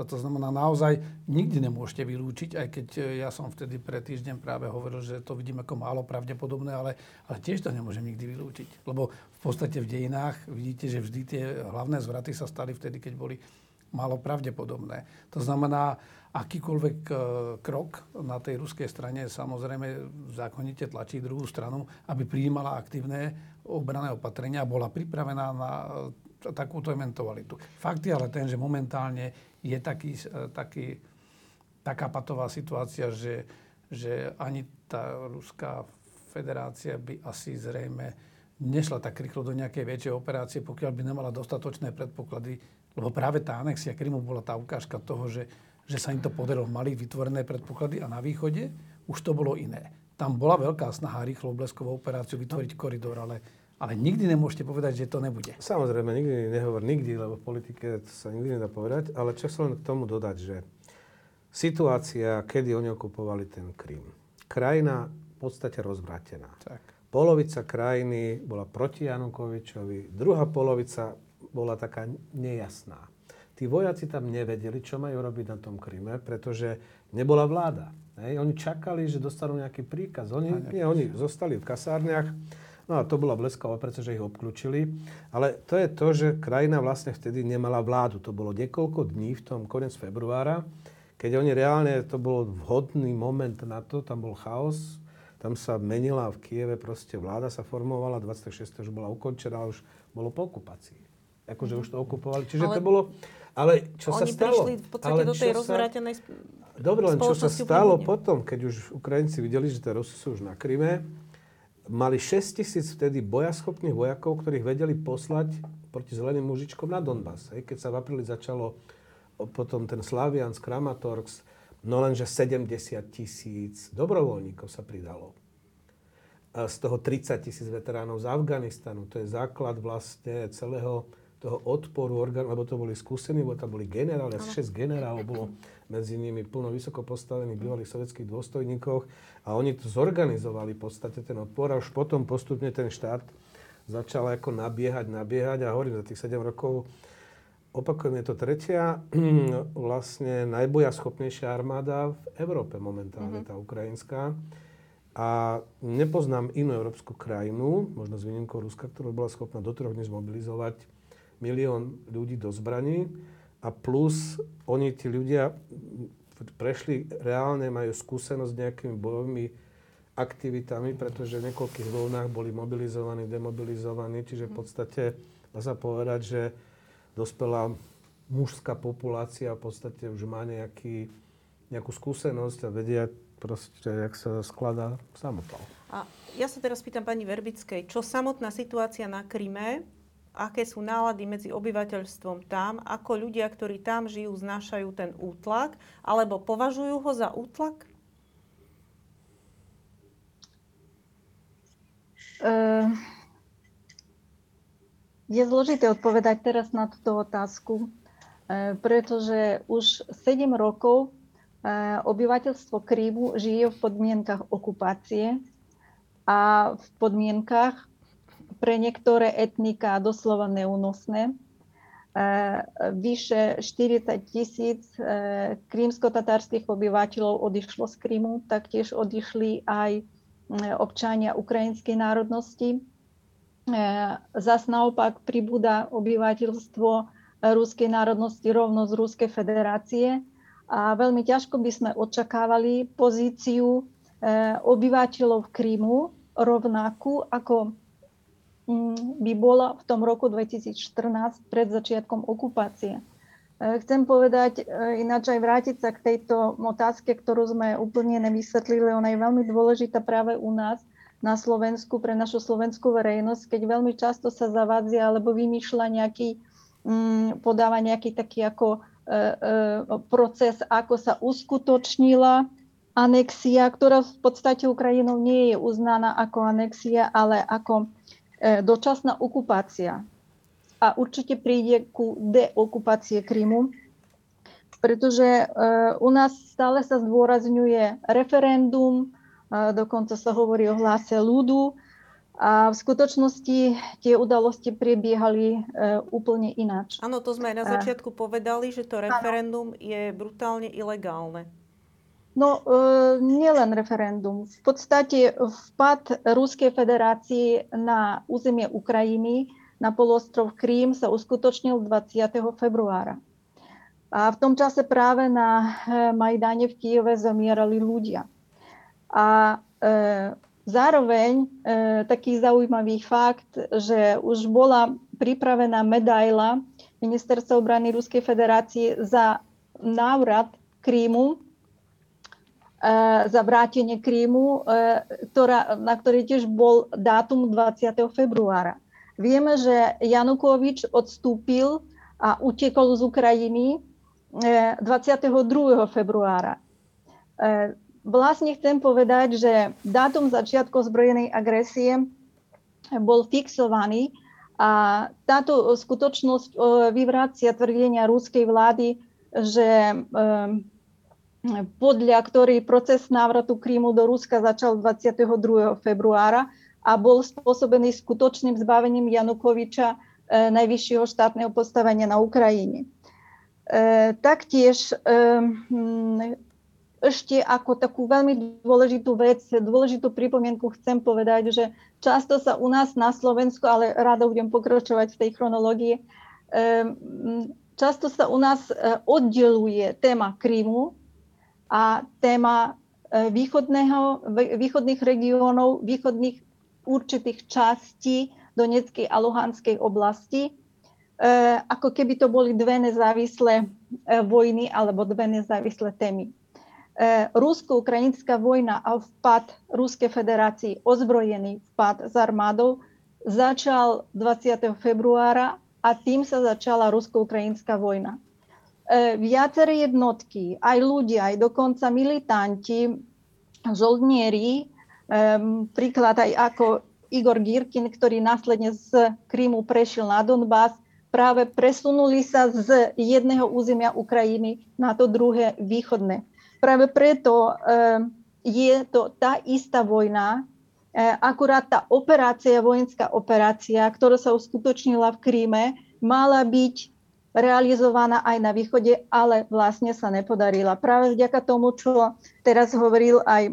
To znamená, naozaj nikdy nemôžete vylúčiť, aj keď ja som vtedy pre týždeň práve hovoril, že to vidím ako málo pravdepodobné, ale tiež to nemôžem nikdy vylúčiť. Lebo v podstate v dejinách vidíte, že vždy tie hlavné zvraty sa stali vtedy, keď boli málo pravdepodobné. To znamená, akýkoľvek krok na tej ruskej strane samozrejme zákonite tlačí druhú stranu, aby prijímala aktívne obranné opatrenia a bola pripravená na takúto eventualitu. Fakt je ale ten, že momentálne je taká patová situácia, že ani tá Ruská federácia by asi zrejme nešla tak rýchlo do nejakej väčšej operácie, pokiaľ by nemala dostatočné predpoklady, lebo práve tá anexia Krymu bola tá ukážka toho, že sa im to podarilo, mali vytvorené predpoklady a na východe už to bolo iné. Tam bola veľká snaha rýchlo bleskovú operáciu vytvoriť koridor, ale nikdy nemôžete povedať, že to nebude. Samozrejme, nikdy nehovor nikdy, lebo v politike to sa nikdy nedá povedať, ale čo sa len k tomu dodať, že situácia, kedy oni okupovali ten Krym, krajina v podstate rozvrátená. Tak. Polovica krajiny bola proti Janukovičovi, druhá polovica bola taká nejasná. Tí vojaci tam nevedeli, čo majú robiť na tom Kryme, pretože nebola vláda. Hej. Oni čakali, že dostanú nejaký príkaz. Oni zostali v kasárniach. No a to bola blesková, pretože ich obklúčili. Ale to je to, že krajina vlastne vtedy nemala vládu. To bolo niekoľko dní v tom koniec februára, keď oni reálne, to bol vhodný moment na to, tam bol chaos. Tam sa menila v Kieve, proste vláda sa formovala, 26. už bola ukončená, už bolo po okupácii. Akože už to okupovali. Čiže ale to bolo... Ale čo sa stalo? Oni prišli v podstate do tej rozvrátenej spoločnosti. Dobre, len čo sa stalo potom, keď už Ukrajinci videli, že tie Rusy sú už na Kryme, mali 6,000 vtedy bojaschopných vojakov, ktorých vedeli poslať proti zeleným mužičkom na Donbas. Hej, keď sa v apríli začalo potom ten Slaviansk, Kramatorsk, no lenže 70,000 dobrovoľníkov sa pridalo. A z toho 30,000 veteránov z Afganistanu. To je základ vlastne celého toho odporu orgánov, lebo to boli skúsení, lebo tam boli generáli, asi 6 generálov bolo medzi nimi plno vysoko postavených bývalých sovietských dôstojníkov a oni to zorganizovali v podstate ten odpor a už potom postupne ten štát začal ako nabiehať a hovorím, za tých 7 rokov opakujem, je to tretia vlastne najbojaschopnejšia armáda v Európe momentálne, tá ukrajinská. A nepoznám inú európsku krajinu, možno s výnimkou Ruska, ktorá bola schopná do 3 dní zmobilizovať 1 000 000 ľudí do zbraní a plus oni, tí ľudia prešli reálne, majú skúsenosť s nejakými bojovými aktivitami, pretože v niekoľkých vlnách boli mobilizovaní, demobilizovaní, čiže v podstate dá sa povedať, že dospelá mužská populácia v podstate už má nejakú skúsenosť a vedia proste, jak sa skladá samopal. A ja sa teraz pýtam pani Verbickej, čo samotná situácia na Kryme, aké sú nálady medzi obyvateľstvom tam, ako ľudia, ktorí tam žijú, znášajú ten útlak, alebo považujú ho za útlak? Je zložité odpovedať teraz na túto otázku, pretože už 7 rokov obyvateľstvo Krymu žije v podmienkach okupácie a v podmienkach pre niektoré etnika doslova neúnosné. Vyše 40,000 krymsko-tatárskych obyvateľov odišlo z Krymu, taktiež odišli aj občania ukrajinskej národnosti. Zas naopak pribúda obyvateľstvo ruskej národnosti rovno z Ruskej federácie a veľmi ťažko by sme očakávali pozíciu obyvateľov Krymu rovnakú, ako by bola v tom roku 2014 pred začiatkom okupácie. Chcem povedať, ináč aj vrátiť sa k tejto otázke, ktorú sme úplne nevysvetlili, ona je veľmi dôležitá práve u nás na Slovensku, pre našu slovenskú verejnosť, keď veľmi často sa zavádzia alebo vymýšľa podáva nejaký taký ako proces, ako sa uskutočnila anexia, ktorá v podstate Ukrajinou nie je uznaná ako anexia, ale ako dočasná okupácia. A určite príde ku deokupácie Krymu, pretože u nás stále sa zdôrazňuje referendum, dokonca sa hovorí o hlase ľudu a v skutočnosti tie udalosti prebiehali úplne ináč. Áno, to sme aj na začiatku povedali, že to referendum je brutálne ilegálne. No, nielen referendum. V podstate vpad Ruskej federácie na územie Ukrajiny, na polostrov Krím sa uskutočnil 20. februára. A v tom čase práve na Majdane v Kyjeve zomierali ľudia. A zároveň taký zaujímavý fakt, že už bola pripravená medaila Ministerstva obrany Ruskej federácie za návrat Krímu, za vrátenie Krímu, na ktorý tiež bol dátum 20. februára. Vieme, že Janukovič odstúpil a utekol z Ukrajiny 22. februára. Vlastne chcem povedať, že dátum začiatku zbrojenej agresie bol fixovaný a táto skutočnosť vyvracia tvrdenia ruskej vlády, že podľa ktorej proces návratu Krymu do Ruska začal 22. februára a bol spôsobený skutočným zbavením Janukoviča najvyššieho štátneho postavenia na Ukrajine. Taktiež ešte ako takú veľmi dôležitú vec, dôležitú pripomienku chcem povedať, že často sa u nás na Slovensku, ale rada budem pokračovať v tej chronológii, často sa u nás oddeluje téma Krymu a téma východných regiónov, východných určitých častí Donetskej a Luhanskej oblasti, ako keby to boli dve nezávislé vojny alebo dve nezávislé témy. Rusko-ukrajinská vojna a vpad Ruskej federácie, ozbrojený vpad s armádou, začal 20. februára a tým sa začala rusko-ukrajinská vojna. Viaceré jednotky, aj ľudia, aj dokonca militanti, žoldnieri, príklad aj ako Igor Girkin, ktorý následne z Krymu prešiel na Donbas, práve presunuli sa z jedného územia Ukrajiny na to druhé východné. Práve preto je to tá istá vojna, akurát tá operácia, vojenská operácia, ktorá sa uskutočnila v Kríme, mala byť realizovaná aj na východe, ale vlastne sa nepodarila. Práve vďaka tomu, čo teraz hovoril aj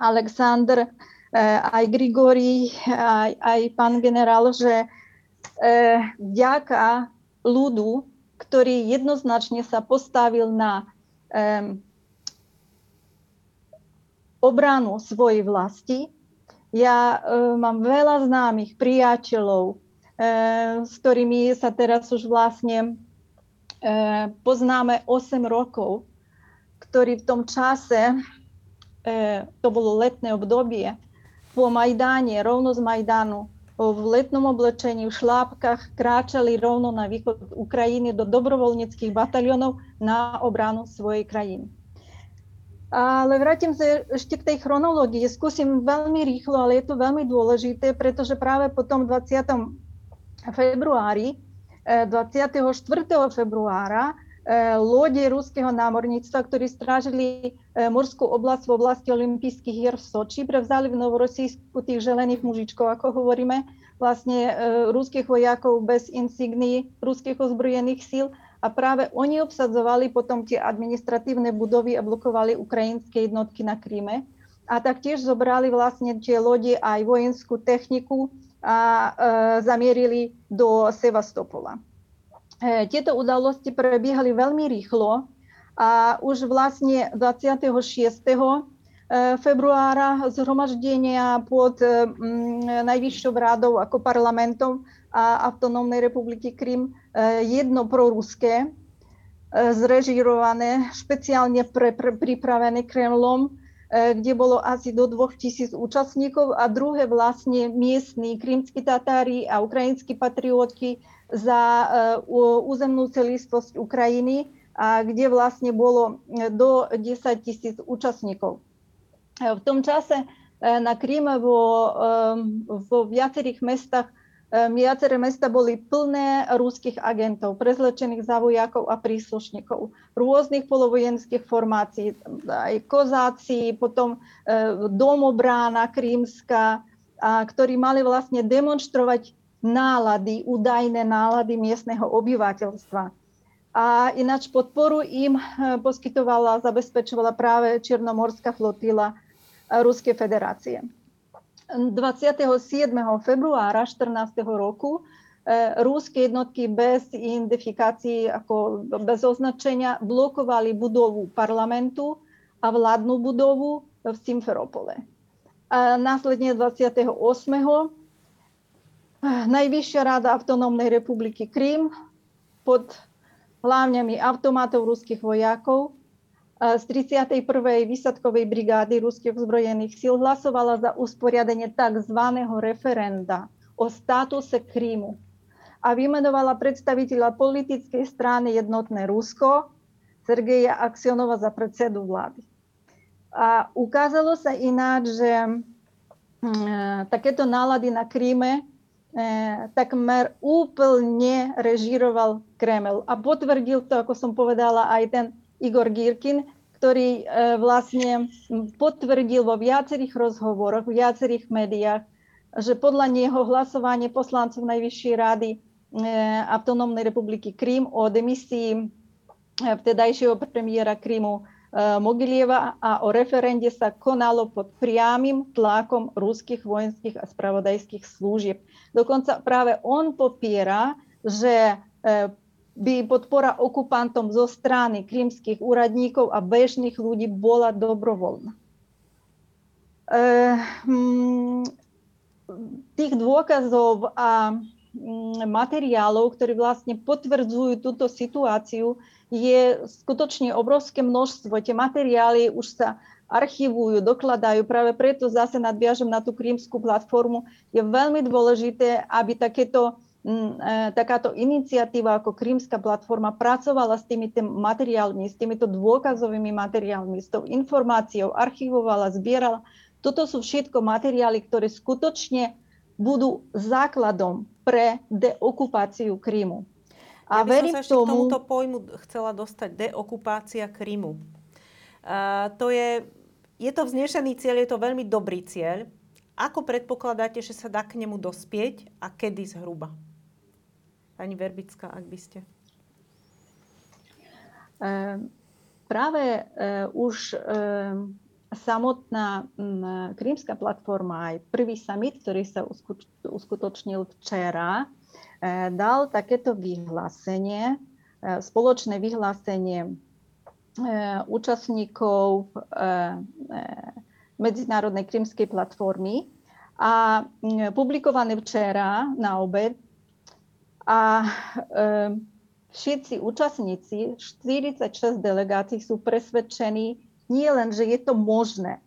Alexander, aj Grigorij, aj pán generál, že vďaka ľudu, ktorý jednoznačne sa postavil na obranu svojej vlasti. Ja mám veľa známych priateľov, s ktorými sa teraz už vlastne poznáme 8 rokov, ktorí v tom čase, to bolo letné obdobie, po Majdane, rovno z Majdanu, v letnom oblečení, v šlápkach kráčali rovno na východ Ukrajiny do dobrovoľníckych bataliónov na obranu svojej krajiny. Ale vrátim sa ešte k tej chronológii. Skúsim veľmi rýchlo, ale je to veľmi dôležité, pretože práve po tom 24. februára lode ruského námorníctva, ktorí strážili morskú oblasť v oblasti olympijských hier v Soči, prevzali v Novorosísku tých želených mužičkov, ako hovoríme, vlastne ruských vojakov bez insignií, ruských ozbrojených síl, a práve oni obsadzovali potom tie administratívne budovy a blokovali ukrajinské jednotky na Kryme. A taktiež zobrali vlastne tie lode aj vojenskú techniku a zamierili do Sevastopola. Tieto udalosti prebiehali veľmi rýchlo a už vlastne 26. februára zhromaždenia pod najvyššou radou ako parlamentom a Autonómnej republiky Krym jedno proruské, zrežirované, špeciálne pripravené Kremlom, kde bolo asi do 2000 účastníkov, a druhé vlastne miestni krymskí Tatári a ukrajinskí patriotky za územnú celistvosť Ukrajiny, a kde vlastne bolo do 10 000 účastníkov. V tom čase na Kryme vo viacerých mestách, viaceré mesta boli plné ruských agentov, prezlečených za vojakov a príslušníkov rôznych polovojenských formácií, aj kozáci, potom domobrána krímska, ktorí mali vlastne demonštrovať nálady, údajné nálady miestneho obyvateľstva. A ináč podporu im poskytovala, zabezpečovala práve Černomorská flotila Ruskej federácie. 27. februára 14. roku ruské jednotky bez identifikácií, ako bez označenia, blokovali budovu parlamentu a vládnu budovu v Simferopole. A následne 28. Najvyššia rada Autonómnej republiky Krym pod hlavňami automatov ruských vojakov z 31. výsadkovej brigády ruských zbrojených síl hlasovala za usporiadanie tzv. Referenda o statuse Krymu a vymenovala predstaviteľa politickej strany Jednotné Rusko Sergeja Aksionova za predsedu vlády. A ukázalo sa ináč, že takéto nálady na Kryme takmer úplne režíroval Kreml. A potvrdil to, ako som povedala, aj ten Igor Girkin, ktorý vlastne potvrdil vo viacerých rozhovoroch, v viacerých médiách, že podľa neho hlasovanie poslancov Najvyššej rady Autonómnej republiky Krym o demisii vtedajšieho premiéra Krymu Mogilieva a o referende sa konalo pod priamym tlakom ruských vojenských a spravodajských služieb. Dokonca práve on popiera, že by podpora okupantom zo strany krymských úradníkov a bežných ľudí bola dobrovoľná. tých dôkazov a materiálov, ktorí vlastne potvrdzujú túto situáciu, je skutočne obrovské množstvo. Tie materiály už sa archivujú, dokladajú. Práve preto zase nadviažem na tú Krymskú platformu. Je veľmi dôležité, aby takáto iniciatíva ako Krymská platforma pracovala s týmito materiálmi, s týmito dôkazovými materiálmi, s tou informáciou, archivovala, zbierala. Toto sú všetko materiály, ktoré skutočne budú základom pre deokupáciu Krymu. A ja by som sa ešte k tomuto pojmu chcela dostať, deokupácia Krymu. Je to vznešený cieľ, je to veľmi dobrý cieľ. Ako predpokladáte, že sa dá k nemu dospieť a kedy zhruba? Pani Verbická, ak by ste. Samotná Krymská platforma, aj prvý summit, ktorý sa uskutočnil včera, dal takéto vyhlásenie, spoločné vyhlásenie účastníkov Medzinárodnej Krymskej platformy a publikované včera na obed. A všetci účastníci, 46 delegácií, sú presvedčení, nie len, že je to možné,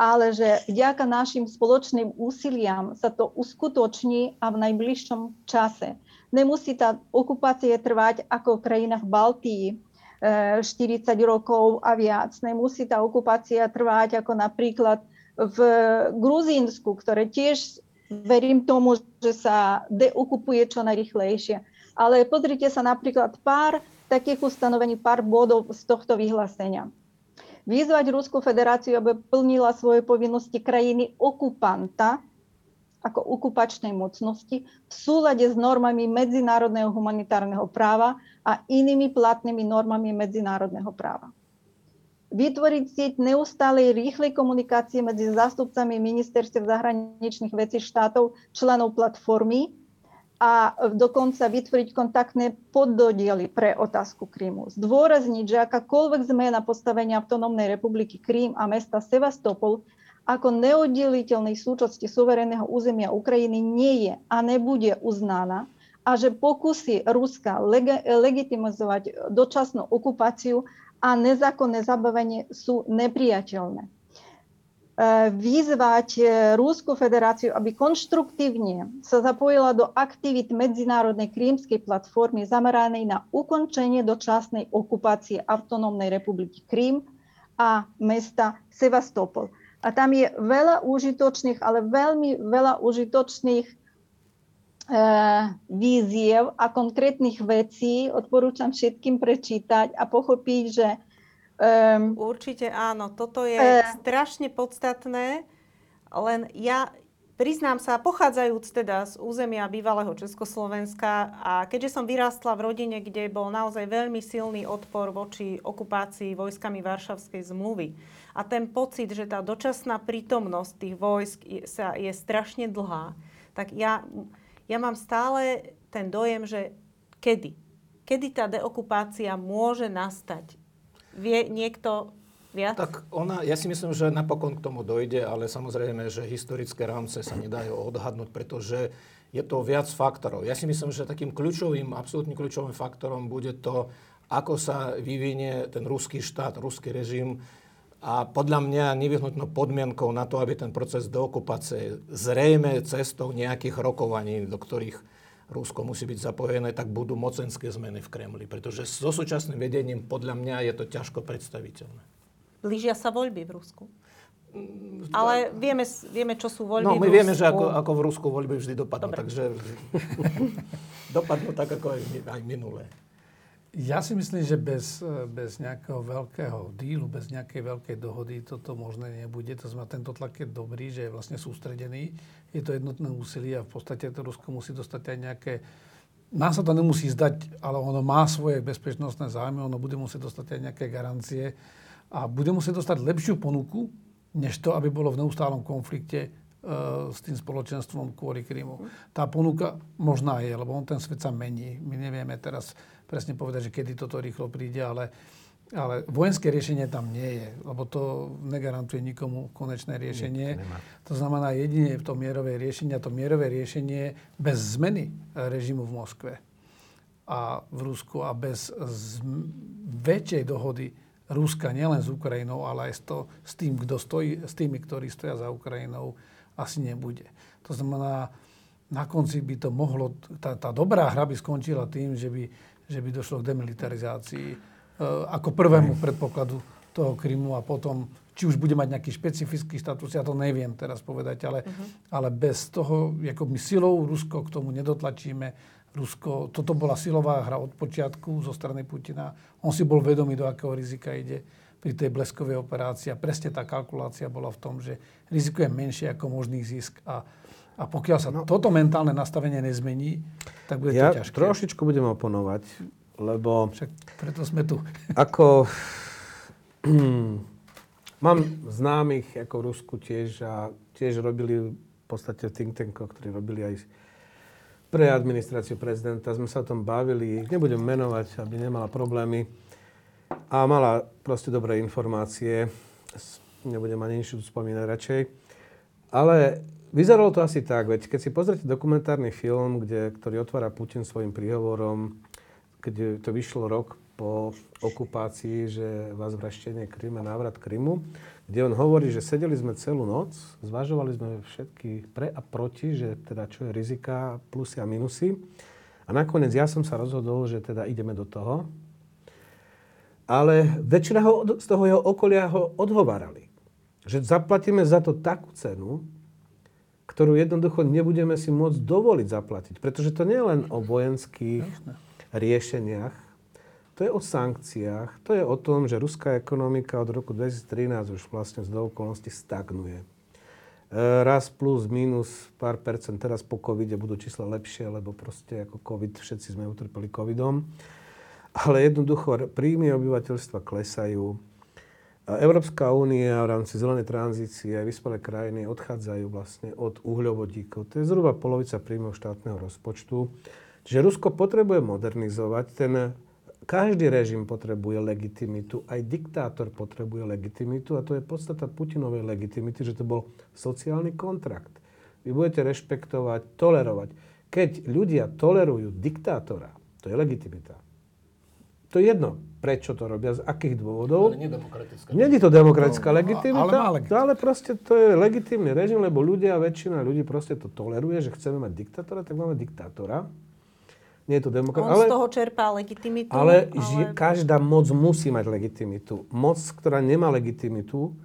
ale že vďaka našim spoločným úsiliam sa to uskutoční a v najbližšom čase. Nemusí tá okupácia trvať ako v krajinách Baltii 40 rokov a viac. Nemusí tá okupácia trvať ako napríklad v Gruzínsku, ktoré tiež verím tomu, že sa deokupuje čo najrýchlejšie. Ale pozrite sa napríklad pár takých ustanovení, pár bodov z tohto vyhlásenia. Vyzvať Ruskú federáciu, aby plnila svoje povinnosti krajiny okupanta ako okupačnej mocnosti v súlade s normami medzinárodného humanitárneho práva a inými platnými normami medzinárodného práva. Vytvoriť sieť neustálej rýchlej komunikácie medzi zástupcami ministerstiev zahraničných vecí štátov, členov platformy a dokonca vytvoriť kontaktné pododiely pre otázku Krymu. Zdôrazniť, že akákoľvek zmena postavenia Autonómnej republiky Krym a mesta Sevastopol ako neoddeliteľnej súčasti suverénneho územia Ukrajiny nie je a nebude uznaná a že pokusy Ruska legitimizovať dočasnú okupáciu a nezákonné zabavenie sú neprijateľné. Vyzvať Ruskú federáciu, aby konštruktívne sa zapojila do aktivít Medzinárodnej Krymskej platformy zameranej na ukončenie dočasnej okupácie Autonómnej republiky Krym a mesta Sevastopol. A tam je veľa užitočných, ale veľmi veľa užitočných víziev a konkrétnych vecí. Odporúčam všetkým prečítať a pochopiť, že určite áno, toto je strašne podstatné, len ja priznám sa, pochádzajúc teda z územia bývalého Československa a keďže som vyrástla v rodine, kde bol naozaj veľmi silný odpor voči okupácii vojskami Varšavskej zmluvy a ten pocit, že tá dočasná prítomnosť tých vojsk je strašne dlhá, tak ja mám stále ten dojem, že kedy tá deokupácia môže nastať. Vie niekto viac? Tak ja si myslím, že napokon k tomu dojde, ale samozrejme, že historické rámce sa nedajú odhadnúť, pretože je to viac faktorov. Ja si myslím, že takým kľúčovým, absolútne kľúčovým faktorom bude to, ako sa vyvinie ten ruský štát, ruský režim a podľa mňa nevyhnutnou podmienkou na to, aby ten proces deokupácie zrejme cestou nejakých rokovaní, do ktorých Rusko musí byť zapojené, tak budú mocenské zmeny v Kremli. Pretože so súčasným vedením podľa mňa je to ťažko predstaviteľné. Blížia sa voľby v Rusku. Ale vieme čo sú voľby v Rusku. No, my vieme, že ako v Rusku voľby vždy dopadnú. Dobre. Takže dopadnú tak, ako aj minulé. Ja si myslím, že bez nejakého veľkého dílu, bez nejakej veľkej dohody toto možné nebude. To znamená, tento tlak je dobrý, že je vlastne sústredený. Je to jednotné úsilie a v podstate to Rusko musí dostať aj nejaké... Nám sa to nemusí zdať, ale ono má svoje bezpečnostné zájmy, ono bude musieť dostať aj nejaké garancie a bude musieť dostať lepšiu ponuku, než to, aby bolo v neustálom konflikte s tým spoločenstvom kvôli Krymu. Tá ponuka možná je, lebo on ten svet sa mení. My nevieme teraz presne povedať, že kedy toto rýchlo príde, ale Ale vojenské riešenie tam nie je, lebo to negarantuje nikomu konečné riešenie. To znamená jedine to mierové riešenie, a to mierové riešenie bez zmeny režimu v Moskve a v Rusku a bez väčšej dohody Ruska nielen s Ukrajinou, ale aj s tým, kto stojí, s tými, ktorí stoja za Ukrajinou, asi nebude. To znamená, na konci by to mohlo, tá dobrá hra by skončila tým, že by došlo k demilitarizácii ako prvému predpokladu toho Krymu a potom, či už bude mať nejaký špecifický status, ja to neviem teraz povedať, ale bez toho, ako my silou Rusko k tomu nedotlačíme. Rusko, toto bola silová hra od počiatku zo strany Putina. On si bol vedomý, do akého rizika ide pri tej bleskovej operácii. A presne tá kalkulácia bola v tom, že riziko je menšie ako možný zisk a pokiaľ sa toto mentálne nastavenie nezmení, tak bude to ťažké. Ja trošičku budem oponovať. Lebo však preto sme tu. Ako mám známych ako v Rusku tiež a tiež robili v podstate think tankov, ktorí robili aj pre administráciu prezidenta. Sme sa o tom bavili, nebudem menovať, aby nemala problémy a mala proste dobré informácie. Nebudem ani nič spomínať radšej. Ale vyzeralo to asi tak, veď keď si pozrite dokumentárny film, ktorý otvára Putin svojim príhovorom, keď to vyšlo rok po okupácii, že vás vraždenie Krymu, návrat Krymu, kde on hovorí, že sedeli sme celú noc, zvažovali sme všetky pre a proti, že teda čo je rizika, plusy a minusy. A nakoniec ja som sa rozhodol, že teda ideme do toho. Ale väčšina z toho jeho okolia ho odhovárali, že zaplatíme za to takú cenu, ktorú jednoducho nebudeme si môcť dovoliť zaplatiť. Pretože to nie je len o vojenských riešeniach. To je o sankciách. To je o tom, že ruská ekonomika od roku 2013 už vlastne z okolností stagnuje. Raz plus, minus, pár percent. Teraz po covide budú čísla lepšie, lebo proste ako covid, všetci sme utrpeli covidom. Ale jednoducho príjmy obyvateľstva klesajú. Európska únia v rámci zelenej tranzície, vyspelé krajiny odchádzajú vlastne od uhľovodíkov. To je zhruba polovica príjmov štátneho rozpočtu. Že Rusko potrebuje modernizovať, každý režim potrebuje legitimitu, aj diktátor potrebuje legitimitu a to je podstata Putinovej legitimity, že to bol sociálny kontrakt. Vy budete rešpektovať, tolerovať. Keď ľudia tolerujú diktátora, to je legitimita. To je jedno, prečo to robia, z akých dôvodov. Nie je to demokratická legitimita, ale proste to je legitímny režim, lebo väčšina ľudí proste to toleruje, že chceme mať diktátora, tak máme diktátora. Nie je to demokracia. On z toho čerpá legitimitu. Ale každá moc musí mať legitimitu. Moc, ktorá nemá legitimitu,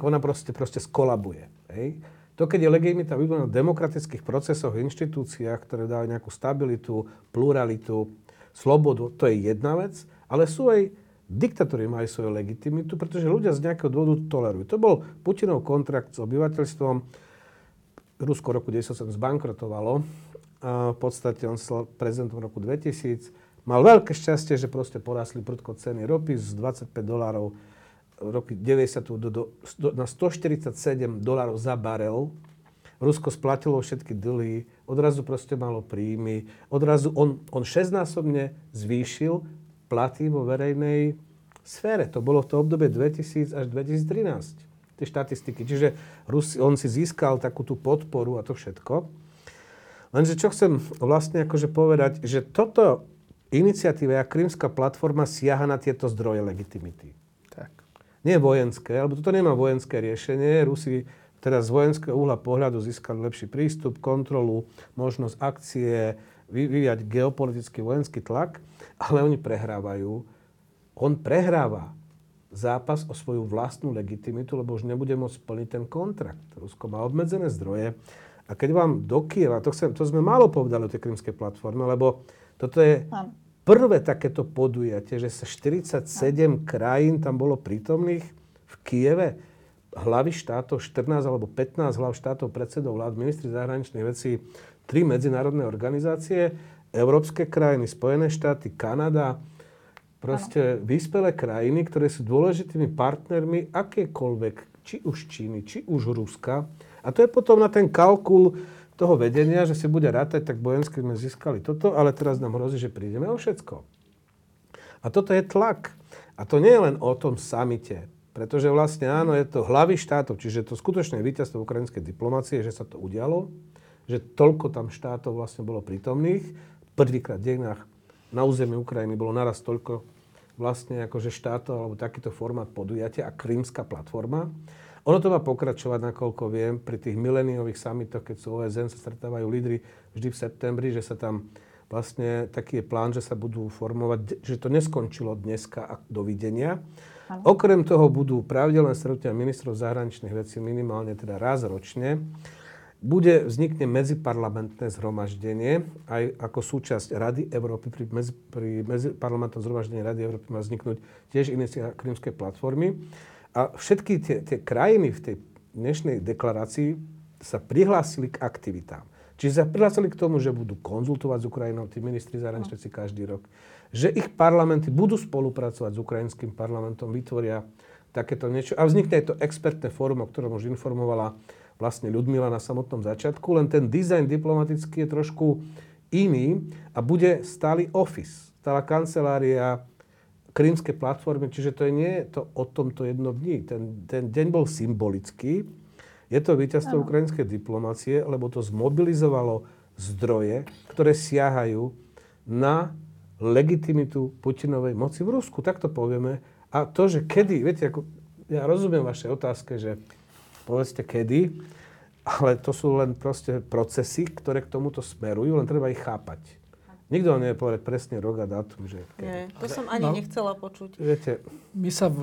ona proste skolabuje. Hej? To, keď je legitimita vyvolená v demokratických procesoch, inštitúciách, ktoré dávajú nejakú stabilitu, pluralitu, slobodu, to je jedna vec. Ale sú aj diktatúry, majú svoju legitimitu, pretože ľudia z nejakého dôvodu tolerujú. To bol Putinov kontrakt s obyvateľstvom. Rusko v roku 1997 zbankrotovalo. A v podstate on sa prezidentom roku 2000. Mal veľké šťastie, že proste porásli prudko ceny ropy z $25 v roku 90 na $147 za barel. Rusko splatilo všetky dlhy, odrazu proste malo príjmy. Odrazu on 6-násobne zvýšil platy vo verejnej sfére. To bolo v to obdobie 2000 až 2013. Tie štatistiky. Čiže on si získal takú tú podporu a to všetko. Lenže čo chcem vlastne akože povedať, že toto iniciatíva a Krymská platforma siaha na tieto zdroje legitimity. Tak. Nie vojenské, alebo toto nemá vojenské riešenie. Rusi teda z vojenského uhla pohľadu získali lepší prístup, kontrolu, možnosť akcie, vyvíjať geopolitický vojenský tlak, ale oni prehrávajú. On prehráva zápas o svoju vlastnú legitimitu, lebo už nebude môcť splniť ten kontrakt. Rusko má obmedzené zdroje. A keď vám do Kyjeva, to sme málo povedali o tej Krymskej platforme, lebo toto je prvé takéto podujatie, že sa 47 krajín tam bolo prítomných v Kyjeve. Hlavy štátov, 14 alebo 15 hlav štátov, predsedov vlád, ministri zahraničných vecí, 3 medzinárodné organizácie, európske krajiny, Spojené štáty, Kanada, proste vyspelé krajiny, ktoré sú dôležitými partnermi akékoľvek, či už Číny, či už Ruska. A to je potom na ten kalkul toho vedenia, že si bude rátať, tak vojensky sme získali toto, ale teraz nám hrozí, že prídeme o všetko. A toto je tlak. A to nie je len o tom samite, pretože vlastne áno, je to hlavy štátov, čiže to skutočné víťazstvo ukrajinskej diplomácie, že sa to udialo, že toľko tam štátov vlastne bolo prítomných. Prvýkrát v dejinách na území Ukrajiny bolo naraz toľko vlastne akože štátov alebo takýto formát podujatia a Krymská platforma. Ono to má pokračovať, nakoľko viem, pri tých mileniových samitoch, keď sú OSN, sa stretávajú lídri vždy v septembri, že sa tam vlastne taký je plán, že sa budú formovať, že to neskončilo dneska a dovidenia. Ale okrem toho budú pravidelné stretnutia ministrov zahraničných vecí minimálne teda raz ročne. Vznikne medziparlamentné zhromaždenie, aj ako súčasť Rady Európy, pri medziparlamentnom zhromaždení Rady Európy má vzniknúť tiež iniciatíva Krymskej platformy. A všetky tie krajiny v tej dnešnej deklarácii sa prihlásili k aktivitám. Čiže sa prihlásili k tomu, že budú konzultovať s Ukrajinou, tí ministri zahraničných vecí každý rok, že ich parlamenty budú spolupracovať s ukrajinským parlamentom, vytvoria takéto niečo. A vznikne aj to expertné fórum, o ktorom už informovala vlastne Ľudmila na samotnom začiatku, len ten dizajn diplomatický je trošku iný a bude stály office, stála kancelária Krymskej platformy, čiže to nie je to o tomto jednom dni. Ten deň bol symbolický. Je to víťazstvo ukrajinskej diplomácie, lebo to zmobilizovalo zdroje, ktoré siahajú na legitimitu Putinovej moci v Rusku. Tak to povieme. A to, že kedy, viete, ako ja rozumiem vašej otázke, že povedzte kedy, ale to sú len proste procesy, ktoré k tomuto smerujú, len treba ich chápať. Nikto vám nevie povedať presne rok a dátum, že kedy. To som ani nechcela počuť. Viete,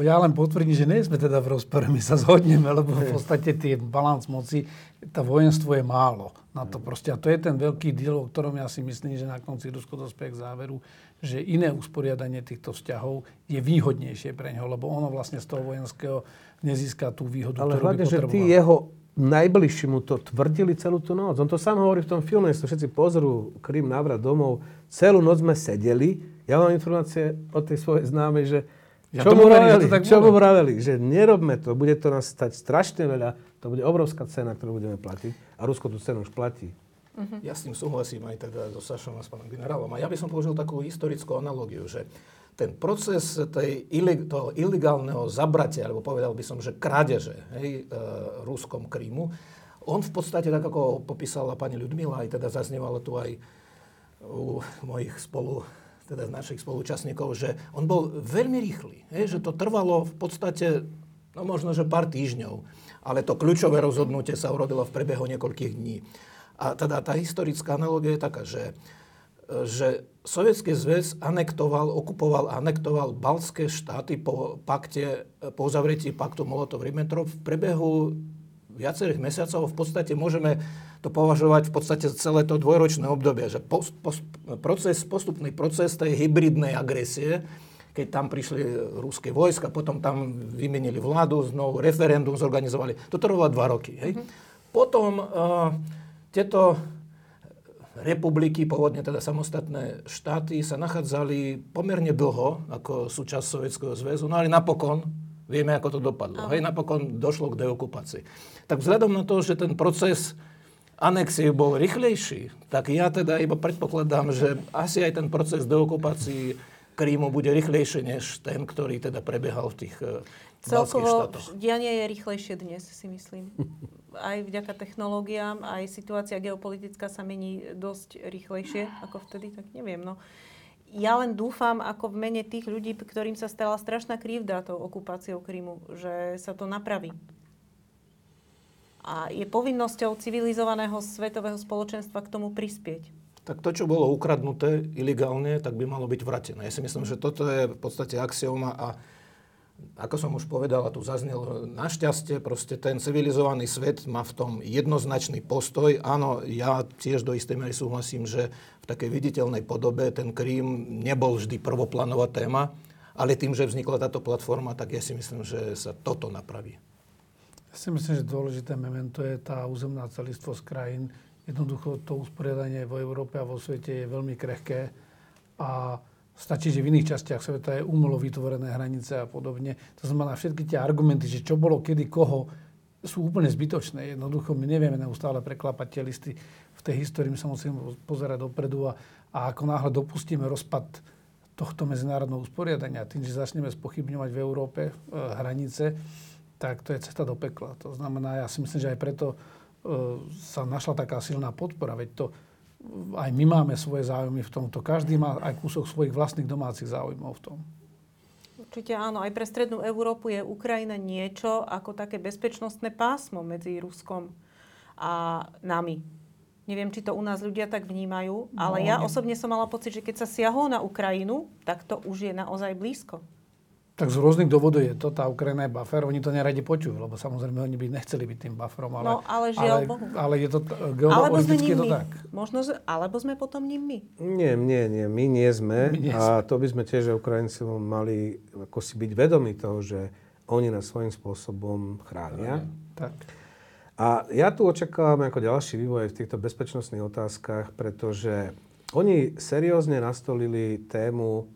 ja len potvrdím, že nie sme teda v rozpore, my sa zhodneme, lebo v podstate tie balans moci, tá vojenstvo je málo na to proste. A to je ten veľký diel, o ktorom ja si myslím, že na konci Rusko dospie k záveru, že iné usporiadanie týchto vzťahov je výhodnejšie pre neho, lebo ono vlastne z toho vojenského nezíska tú výhodu, ale ktorú by potreboval. Ale hlavne, že tí jeho najbližší mu to tvrdili celú tú noc. On to sám hovorí v tom filme, keď všetci pozrú Krym návrat domov. Celú noc sme sedeli. Ja mám informácie od tej svojej známej, že čo mu vraveli, že nerobme to, bude to nás stať strašne veľa, to bude obrovská cena, ktorú budeme platiť. A Rusko tú cenu už platí. Uh-huh. Ja s tým súhlasím aj teda so Sašom a s pánom generálom. A ja by som použil takú historickú analógiu, že ten proces toho ilegálneho zabratia, alebo povedal by som, že krádeže Ruskom Krymu, on v podstate, tak ako popísala pani Ľudmila, aj teda zaznievalo tu aj u mojich našich spoluúčastníkov, že on bol veľmi rýchly, že to trvalo v podstate, no možno, že pár týždňov, ale to kľúčové rozhodnutie sa urobilo v priebehu niekoľkých dní. A teda tá historická analogia je taká, že Sovietsky zväz okupoval, anektoval Baltské štáty po uzavretí paktu Molotov-Ribbentrop v priebehu viacerých mesiacov. V podstate môžeme to považovať v podstate celé to dvojročné obdobie, že postupný proces tej hybridnej agresie, keď tam prišli ruské vojska, potom tam vymenili vládu, znovu referendum zorganizovali. To trvalo 2 roky. Hej? Potom tieto republiky, pôvodne teda samostatné štáty, sa nachádzali pomerne dlho ako súčasť Sovietskeho zväzu, no ale napokon vieme, ako to dopadlo. Hej, napokon došlo k deokupácii. Tak vzhľadom na to, že ten proces anexie bol rýchlejší, tak ja teda iba predpokladám, že asi aj ten proces deokupácii Krymu bude rýchlejší než ten, ktorý teda prebiehal v tých baltských štátoch. Celkovo dianie je rýchlejšie dnes, si myslím. Aj vďaka technológiám, aj situácia geopolitická sa mení dosť rýchlejšie ako vtedy, tak neviem. No. Ja len dúfam, ako v mene tých ľudí, ktorým sa stala strašná krivda tou okupáciou Krymu, že sa to napraví. A je povinnosťou civilizovaného svetového spoločenstva k tomu prispieť. Tak to, čo bolo ukradnuté ilegálne, tak by malo byť vrátené. Ja si myslím, že toto je v podstate axioma a ako som už povedal, a tu zaznel, našťastie proste ten civilizovaný svet má v tom jednoznačný postoj. Áno, ja tiež do istej miery súhlasím, že v takej viditeľnej podobe ten Krím nebol vždy prvoplánová téma, ale tým, že vznikla táto platforma, tak ja si myslím, že sa toto napraví. Ja si myslím, že dôležité memento je tá územná celistvosť krajín. Jednoducho to usporiadanie vo Európe a vo svete je veľmi krehké a stačí, že v iných častiach sveta je umelo vytvorené hranice a podobne. To znamená, všetky tie argumenty, že čo bolo, kedy, koho, sú úplne zbytočné. Jednoducho my nevieme neustále preklapať tie listy. V tej histórii my sa musíme pozerať dopredu a ako náhle dopustíme rozpad tohto medzinárodného usporiadania, tým, že začneme spochybňovať v Európe hranice, tak to je cesta do pekla. To znamená, ja si myslím, že aj preto sa našla taká silná podpora, veď to aj my máme svoje záujmy v tomto. Každý má aj kúsok svojich vlastných domácich záujmov v tom. Určite áno. Aj pre strednú Európu je Ukrajina niečo ako také bezpečnostné pásmo medzi Ruskom a nami. Neviem, či to u nás ľudia tak vnímajú, ale ja osobne som mala pocit, že keď sa siahol na Ukrajinu, tak to už je naozaj blízko. Tak z rôznych dôvodov je to, tá Ukrajina je buffer, oni to neradi počujú, lebo samozrejme oni by nechceli byť tým bufferom, ale, no, ale, ale je to geopoliticky to tak. Možno, alebo sme potom ním my? Nie, my nie sme. A to by sme tiež, že Ukrajinci mali ako si byť vedomí toho, že oni na svojím spôsobom chránia. Tak. A ja tu očakávam ako ďalší vývoj v týchto bezpečnostných otázkach, pretože oni seriózne nastolili tému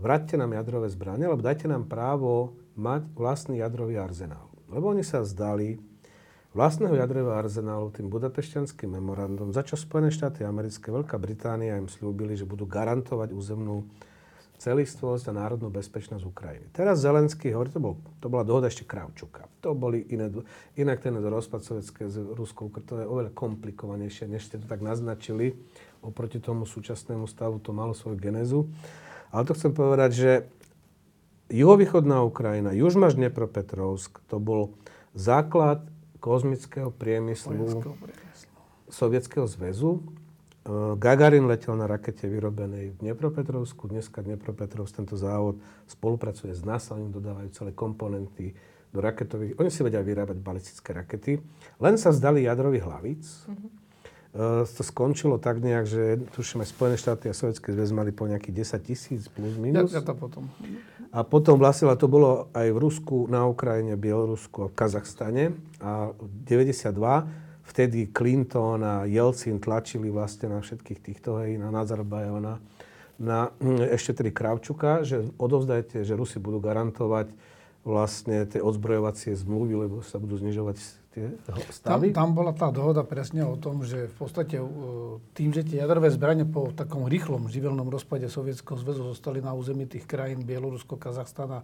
vráťte nám jadrové zbrane, lebo dajte nám právo mať vlastný jadrový arzenál. Lebo oni sa vzdali vlastného jadrového arzenálu tým budapešťanským memorandom, za čo Spojené štáty americké, Veľká Británia im slúbili, že budú garantovať územnú celistvosť a národnú bezpečnosť Ukrajiny. Teraz Zelenský hovorí, to bola dohoda ešte Kravčuka. To boli inak ten rozpad sovietského z Ruskou, to je oveľa komplikovanejšie, než ste to tak naznačili. Oproti tomu súčasnému stavu to malo svoju genézu. Ale to chcem povedať, že juhovýchodná Ukrajina, južná Dnipropetrovsk, to bol základ kozmického priemyslu Sovietskeho zväzu. Gagarin letel na rakete vyrobenej v Dnipropetrovsku. Dneska Dnipropetrovsk, tento závod, spolupracuje s NASA, oni dodávajú celé komponenty do raketových. Oni si vedia vyrábať balistické rakety. Len sa vzdali jadrových hlavíc. Mm-hmm. To skončilo tak nejak, že tuším aj Spojené štáty a Sovietsky zväz mali po nejakých 10 000 plus minus. Ja to potom. A potom vlastne, to bolo aj v Rusku, na Ukrajine, Bielorusku a v Kazachstane. A 92, vtedy Clinton a Jelcin tlačili vlastne na všetkých týchto, hej, na Nazarbajeva, na ešte tedy Kravčuka, že odovzdajte, že Rusi budú garantovať vlastne tie odzbrojovacie zmluvy, lebo sa budú znižovať tie stavy. Tam bola tá dohoda presne o tom, že v podstate tým, že tie jadrové zbrane po takom rýchlom živelnom rozpade Sovietskeho zväzu zostali na území tých krajín Bielorusko, Kazachstan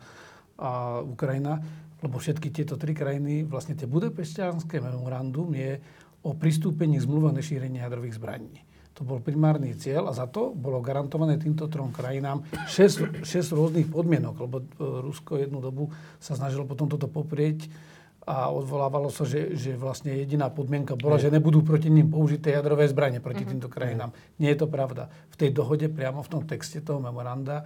a Ukrajina, lebo všetky tieto tri krajiny, vlastne tie budapešťanské memorandum je o pristúpení k zmluve o nešírení jadrových zbraní. To bol primárny cieľ a za to bolo garantované týmto trom krajinám 6 rôznych podmienok, lebo Rusko jednu dobu sa snažilo potom toto poprieť a odvolávalo sa, že vlastne jediná podmienka bola, že nebudú proti ním použité jadrové zbranie proti týmto krajinám. Nie je to pravda. V tej dohode, priamo v tom texte toho memoranda,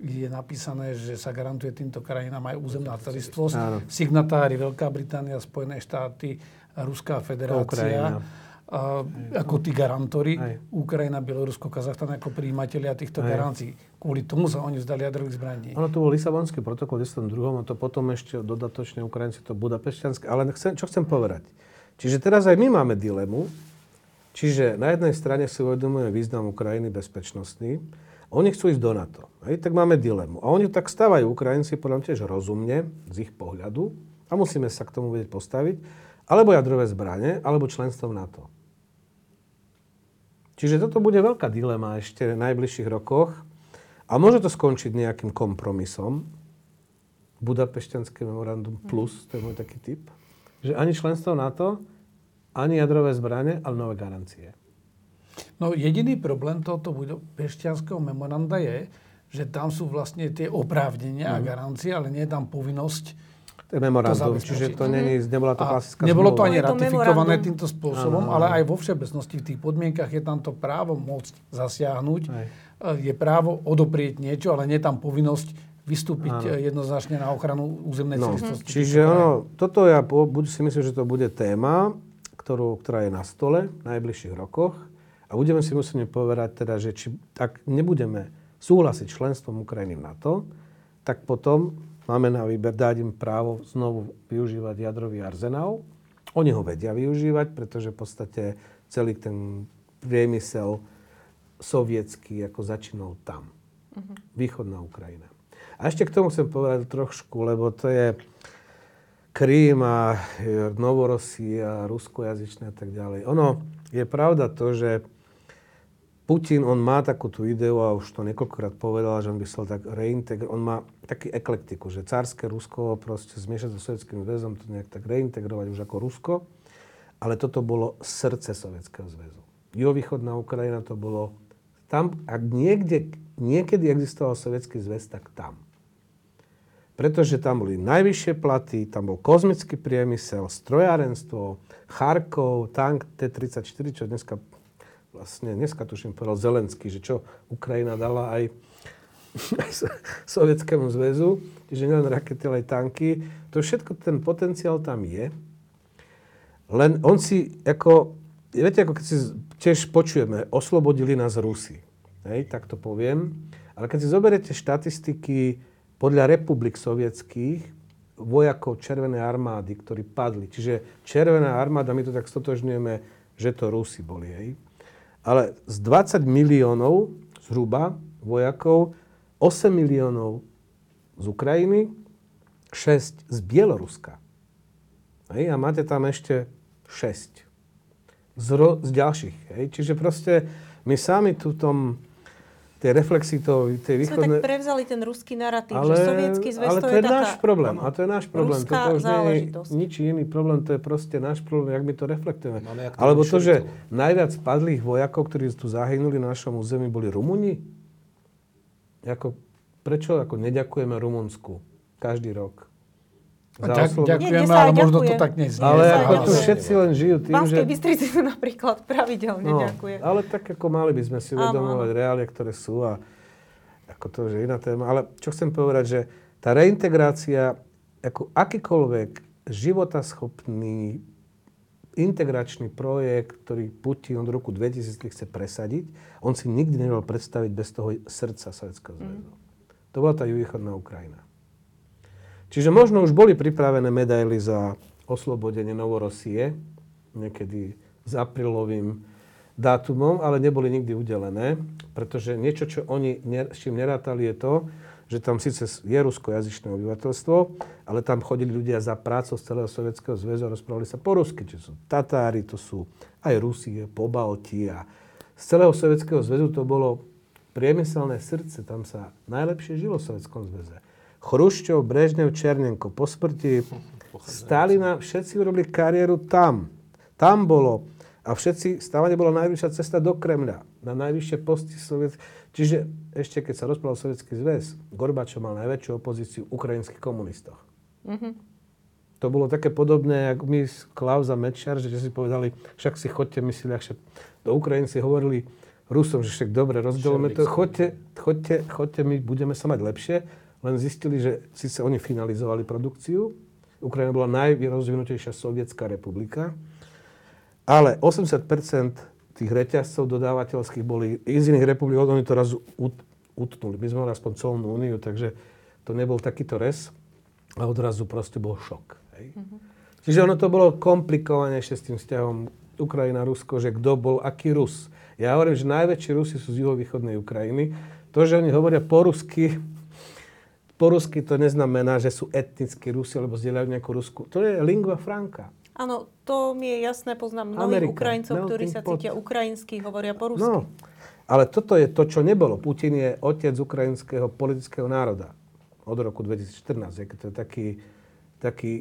je napísané, že sa garantuje týmto krajinám aj územná celistvosť. Signatári Veľká Británia, Spojené štáty, Ruská federácia. Ako tí garantori, Ukrajina, Bielorusko, Kazachstan ako prijímatelia týchto garancií. Kvôli tomu sa oni vzdali jadrových zbraní. Ono to bol Lisabonský protokol 10.2. a to potom ešte dodatočne Ukrajinci to budapešťanské. Ale chcem povedať? Čiže teraz aj my máme dilemu. Čiže na jednej strane si uvedomujeme význam Ukrajiny bezpečnostný. Oni chcú ísť do NATO. Tak máme dilemu. A oni tak stávajú Ukrajinci podľa mňa tiež rozumne z ich pohľadu. A musíme sa k tomu vedieť postaviť. Alebo jadrové zbrane, alebo členstvo v NATO. Čiže toto bude veľká dilema ešte v najbližších rokoch a môže to skončiť nejakým kompromisom. Budapešťanské memorandum plus, to je môj taký typ, že ani členstvo NATO, ani jadrové zbrane, ale nové garancie. No jediný problém tohoto budapešťanského memoranda je, že tam sú vlastne tie oprávnenia a garancie, ale nie je tam povinnosť. Memorandum, to čiže to není, nebola to klasická zmluva. Nebolo to ani ratifikované týmto spôsobom, ale aj vo všeobecnosti v tých podmienkach je tam to právo môcť zasiahnuť, je právo odoprieť niečo, ale nie je tam povinnosť vystúpiť jednoznačne na ochranu územnej celistvosti. Čiže toto ja si myslím, že to bude téma, ktorá je na stole v najbližších rokoch a budeme si musieť povedať teda, že či tak nebudeme súhlasiť členstvom Ukrajiny v NATO, tak potom máme na výber dať im právo znovu využívať jadrový arzenál. Oni ho vedia využívať, pretože v podstate celý ten priemysel sovietský ako začínal tam. Východná Ukrajina. A ešte k tomu chcem povedať trošku, lebo to je Krym a Novorosia, ruskojazyčné a tak ďalej. Ono je pravda to, že Putin, on má takúto ideu, a už to niekoľkokrát povedal, že on by chcel tak reintegrovať, on má taký eklektiku, že cárske Rusko proste zmiešať so Sovietským zväzom, to nejak tak reintegrovať už ako Rusko, ale toto bolo srdce Sovietskeho zväzu. Juhovýchodná Ukrajina to bolo tam, ak niekde, niekedy existoval Sovietský zväz, tak tam. Pretože tam boli najvyššie platy, tam bol kozmický priemysel, strojárenstvo, Charkov, tank T-34, čo dneska... Vlastne dneska tuším povedal Zelenský, že čo Ukrajina dala aj Sovietskému zväzu, že nielen rakety, ale aj tanky. To všetko, ten potenciál tam je. Len on si ako, viete, ako keď si tiež počujeme, oslobodili nás Rusi. Hej, tak to poviem. Ale keď si zoberiete štatistiky podľa republik sovietských, vojakov Červenej armády, ktorí padli. Čiže Červená armáda, my to tak stotožňujeme, že to Rusi boli, hej. Ale z 20 miliónov zhruba vojakov, 8 miliónov z Ukrajiny, 6 z Bieloruska. Hej, a máte tam ešte 6 z ďalších. Hej. Čiže proste my sami tu tom, tie reflexy toho, tie východné... Sme tak prevzali ten ruský naratív, že Sovietsky zväz to je taká... Ale to je náš problém. A to je náš problém. Ruská to už záležitosť. Nie je nič iný problém. To je proste náš problém, jak my to reflektujeme. Alebo to, že najviac padlých vojakov, ktorí tu zahynuli na našom území, boli Rumúni. Prečo neďakujeme Rumunsku každý rok? Ďakujeme, ale možno to tak neznie. Ale ako tu všetci len žijú tým, že... Banskej Bystrici to napríklad pravidelne ďakuje. Ale tak ako mali by sme si uvedomovať reálie, ktoré sú a ako to už je iná téma. Ale čo chcem povedať, že tá reintegrácia, ako akýkoľvek životaschopný integračný projekt, ktorý Putin od roku 2000 chce presadiť, on si nikdy nevedel predstaviť bez toho srdca Sovietskeho zväzu. To bola tá juhovýchodná Ukrajina. Čiže možno už boli pripravené medaily za oslobodenie Novorosie, niekedy s aprílovým dátumom, ale neboli nikdy udelené, pretože niečo, čo oni s čím nerátali, je to, že tam síce je ruskojazyčné obyvateľstvo, ale tam chodili ľudia za prácou z celého Sovietskeho zväzu a rozprávali sa po rusky. Čiže sú Tatári, to sú aj Rusie, Pobalti a z celého Sovietskeho zväzu to bolo priemyselné srdce, tam sa najlepšie žilo v Sovietskom zväze. Chruščov, Brežnev, Černenko, po smrti Stalina, všetci urobili kariéru tam. Tam bolo. A všetci, stávanie bola najvyššia cesta do Kremľa. Na najvyššie posty sovietské. Čiže ešte keď sa rozprával Sovietský zväz, Gorbačov mal najväčšiu opozíciu ukrajinských komunistov. Mm-hmm. To bolo také podobné, ako my s Klaus a Mečiar, že si povedali, však si chodte, my si ľahšie. Do Ukrajinci hovorili Rusom, že však dobre, rozdelíme to. Chodte, my budeme sa mať lepšie. Len zistili, že síce oni finalizovali produkciu. Ukrajina bola najrozvinutejšia sovietská republika. Ale 80% tých reťazcov dodávateľských boli z iných republik. Oni to raz utnuli. My sme mali aspoň colnú úniu, takže to nebol takýto rez. A odrazu proste bol šok. Hej. Mm-hmm. Čiže ono to bolo komplikovanejšie s tým vzťahom Ukrajina-Rusko, že kto bol aký Rus. Ja hovorím, že najväčší Rusi sú z juhovýchodnej Ukrajiny. To, že oni hovoria po rusky to neznamená, že sú etnickí Rusi, alebo zdieľajú nejakú Rusku. To je lingua franca. Áno, to mi je jasné, poznám mnohých Ukrajincov, ktorí sa cítia ukrajinskí, hovoria po rusky. No, ale toto je to, čo nebolo. Putin je otec ukrajinského politického národa. Od roku 2014, keď to je taký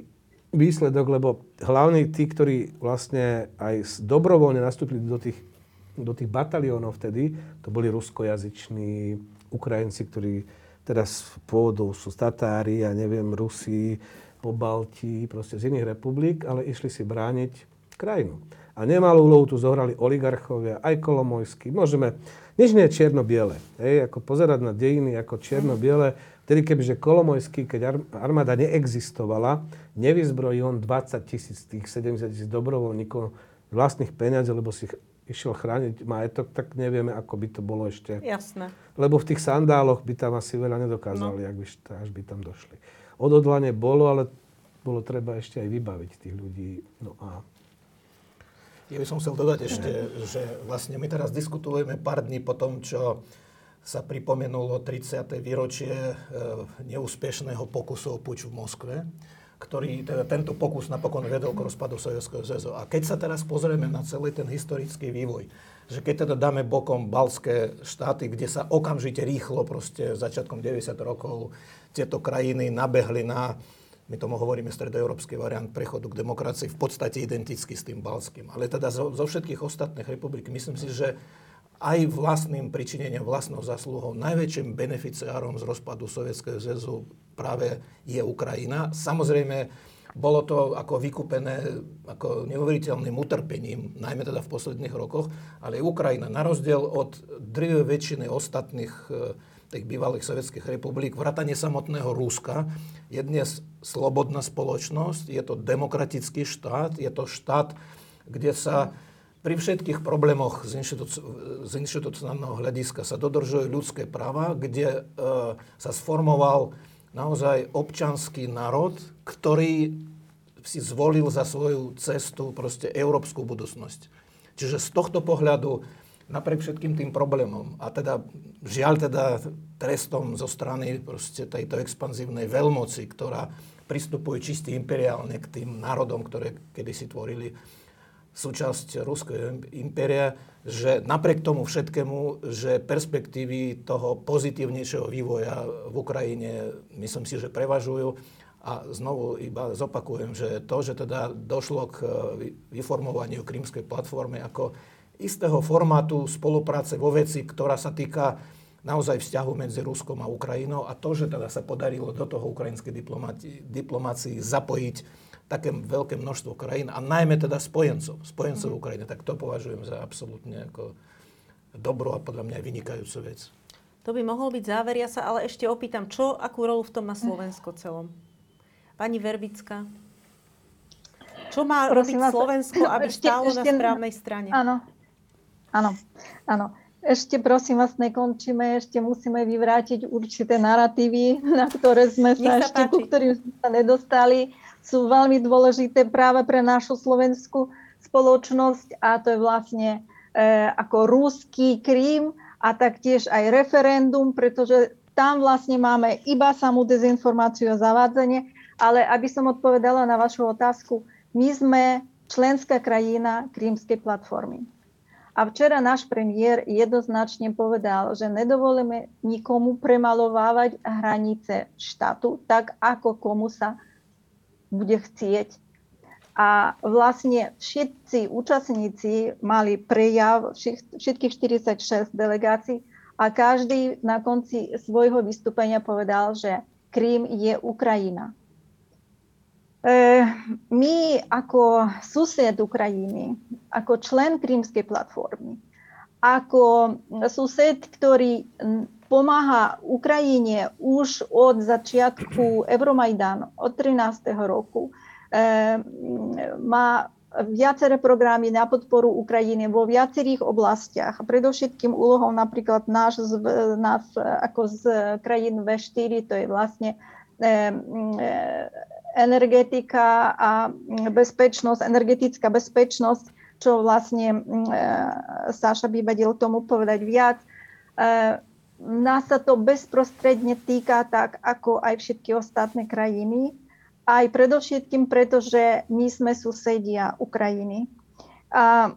výsledok, lebo hlavne tí, ktorí vlastne aj dobrovoľne nastúpili do tých bataliónov vtedy, to boli ruskojazyční Ukrajinci, ktorí teraz v pôvodu sú Tatári, ja neviem, Rusi, Pobalti, proste z iných republik, ale išli si brániť krajinu. A nemalú úlohu tu zohrali oligarchovia, aj Kolomojský. Môžeme, nič nie je čierno-biele. Hej, ako pozerať na dejiny ako čierno-biele. Vtedy, kebyže Kolomojský, keď armáda neexistovala, nevyzbrojí on 20 000, tých 70 000 dobrovoľníkov vlastných peňazí, lebo si išiel chrániť majetok, tak nevieme, ako by to bolo ešte. Jasné. Lebo v tých sandáloch by tam asi veľa nedokázali, až by tam došli. Odhodlanie bolo, ale bolo treba ešte aj vybaviť tých ľudí. No a... Ja by som chcel dodať ešte, že vlastne my teraz diskutujeme pár dní po tom, čo sa pripomenulo 30. výročie neúspešného pokusu o puč v Moskve. ktorý teda tento pokus napokon vedol k rozpadu Sovietskeho zväzu. A keď sa teraz pozrieme na celý ten historický vývoj, že keď teda dáme bokom Baltské štáty, kde sa okamžite rýchlo proste začiatkom 90 rokov tieto krajiny nabehli na, my tomu hovoríme stredoeurópsky variant prechodu k demokracii, v podstate identicky s tým baltským. Ale teda zo všetkých ostatných republik myslím si, že aj vlastným pričinením, vlastnou zasluhou, najväčším beneficiárom z rozpadu Sovietskeho zväzu práve je Ukrajina. Samozrejme, bolo to ako vykúpené ako neuveriteľným utrpením, najmä teda v posledných rokoch, ale Ukrajina na rozdiel od drvivej väčšiny ostatných tých bývalých sovietských republik, vrátane samotného Ruska, je dnes slobodná spoločnosť, je to demokratický štát, je to štát, kde sa pri všetkých problémoch z inštitucionálneho hľadiska sa dodržujú ľudské práva, kde sa sformoval naozaj občiansky národ, ktorý si zvolil za svoju cestu proste európsku budúcnosť. Čiže z tohto pohľadu, napriek všetkým tým problémom, a teda žiaľ teda trestom zo strany proste tejto expanzívnej veľmoci, ktorá pristupuje čiste imperiálne k tým národom, ktoré kedysi tvorili súčasť Ruského impéria, že napriek tomu všetkému, že perspektívy toho pozitívnejšieho vývoja v Ukrajine, myslím si, že prevažujú. A znovu iba zopakujem, že to, že teda došlo k vyformovaniu Krymskej platformy ako istého formátu spolupráce vo veci, ktorá sa týka naozaj vzťahu medzi Ruskom a Ukrajinou, a to, že teda sa podarilo do toho ukrajinskej diplomácii zapojiť také veľké množstvo krajín a najmä teda spojencov Ukrajiny, tak to považujem za absolútne ako dobrú a podľa mňa vynikajúcu vec. To by mohol byť záver, ja sa ale ešte opýtam, akú rolu v tom má Slovensko celom? Pani Verbická, čo má robiť Slovensko, aby stálo na správnej strane? Áno. Ešte prosím vás, nekončíme, ešte musíme vyvrátiť určité naratívy, na ktoré sme sa ešte, ku ktorým sme sa nedostali. Sú veľmi dôležité práve pre našu slovenskú spoločnosť, a to je vlastne ako ruský Krím a taktiež aj referendum, pretože tam vlastne máme iba samú dezinformáciu a zavádzanie. Ale aby som odpovedala na vašu otázku, my sme členská krajina Krymskej platformy. A včera náš premiér jednoznačne povedal, že nedovolíme nikomu premalovávať hranice štátu tak, ako komu sa bude chcieť. A vlastne všetci účastníci mali prejav, všetkých 46 delegácií, a každý na konci svojho vystúpenia povedal, že Krym je Ukrajina. My ako sused Ukrajiny, ako člen Krymskej platformy, ako sused, ktorý pomáha Ukrajine už od začiatku Euromajdanu, od 13. roku, má viaceré programy na podporu Ukrajiny vo viacerých oblastiach. Predovšetkým úlohou napríklad nás ako z krajín V4, to je vlastne energetika a bezpečnosť, energetická bezpečnosť, čo vlastne Saša by vedel tomu povedať viac. Nás sa to bezprostredne týka, tak ako aj všetky ostatné krajiny, aj predovšetkým preto, že my sme susedia Ukrajiny. A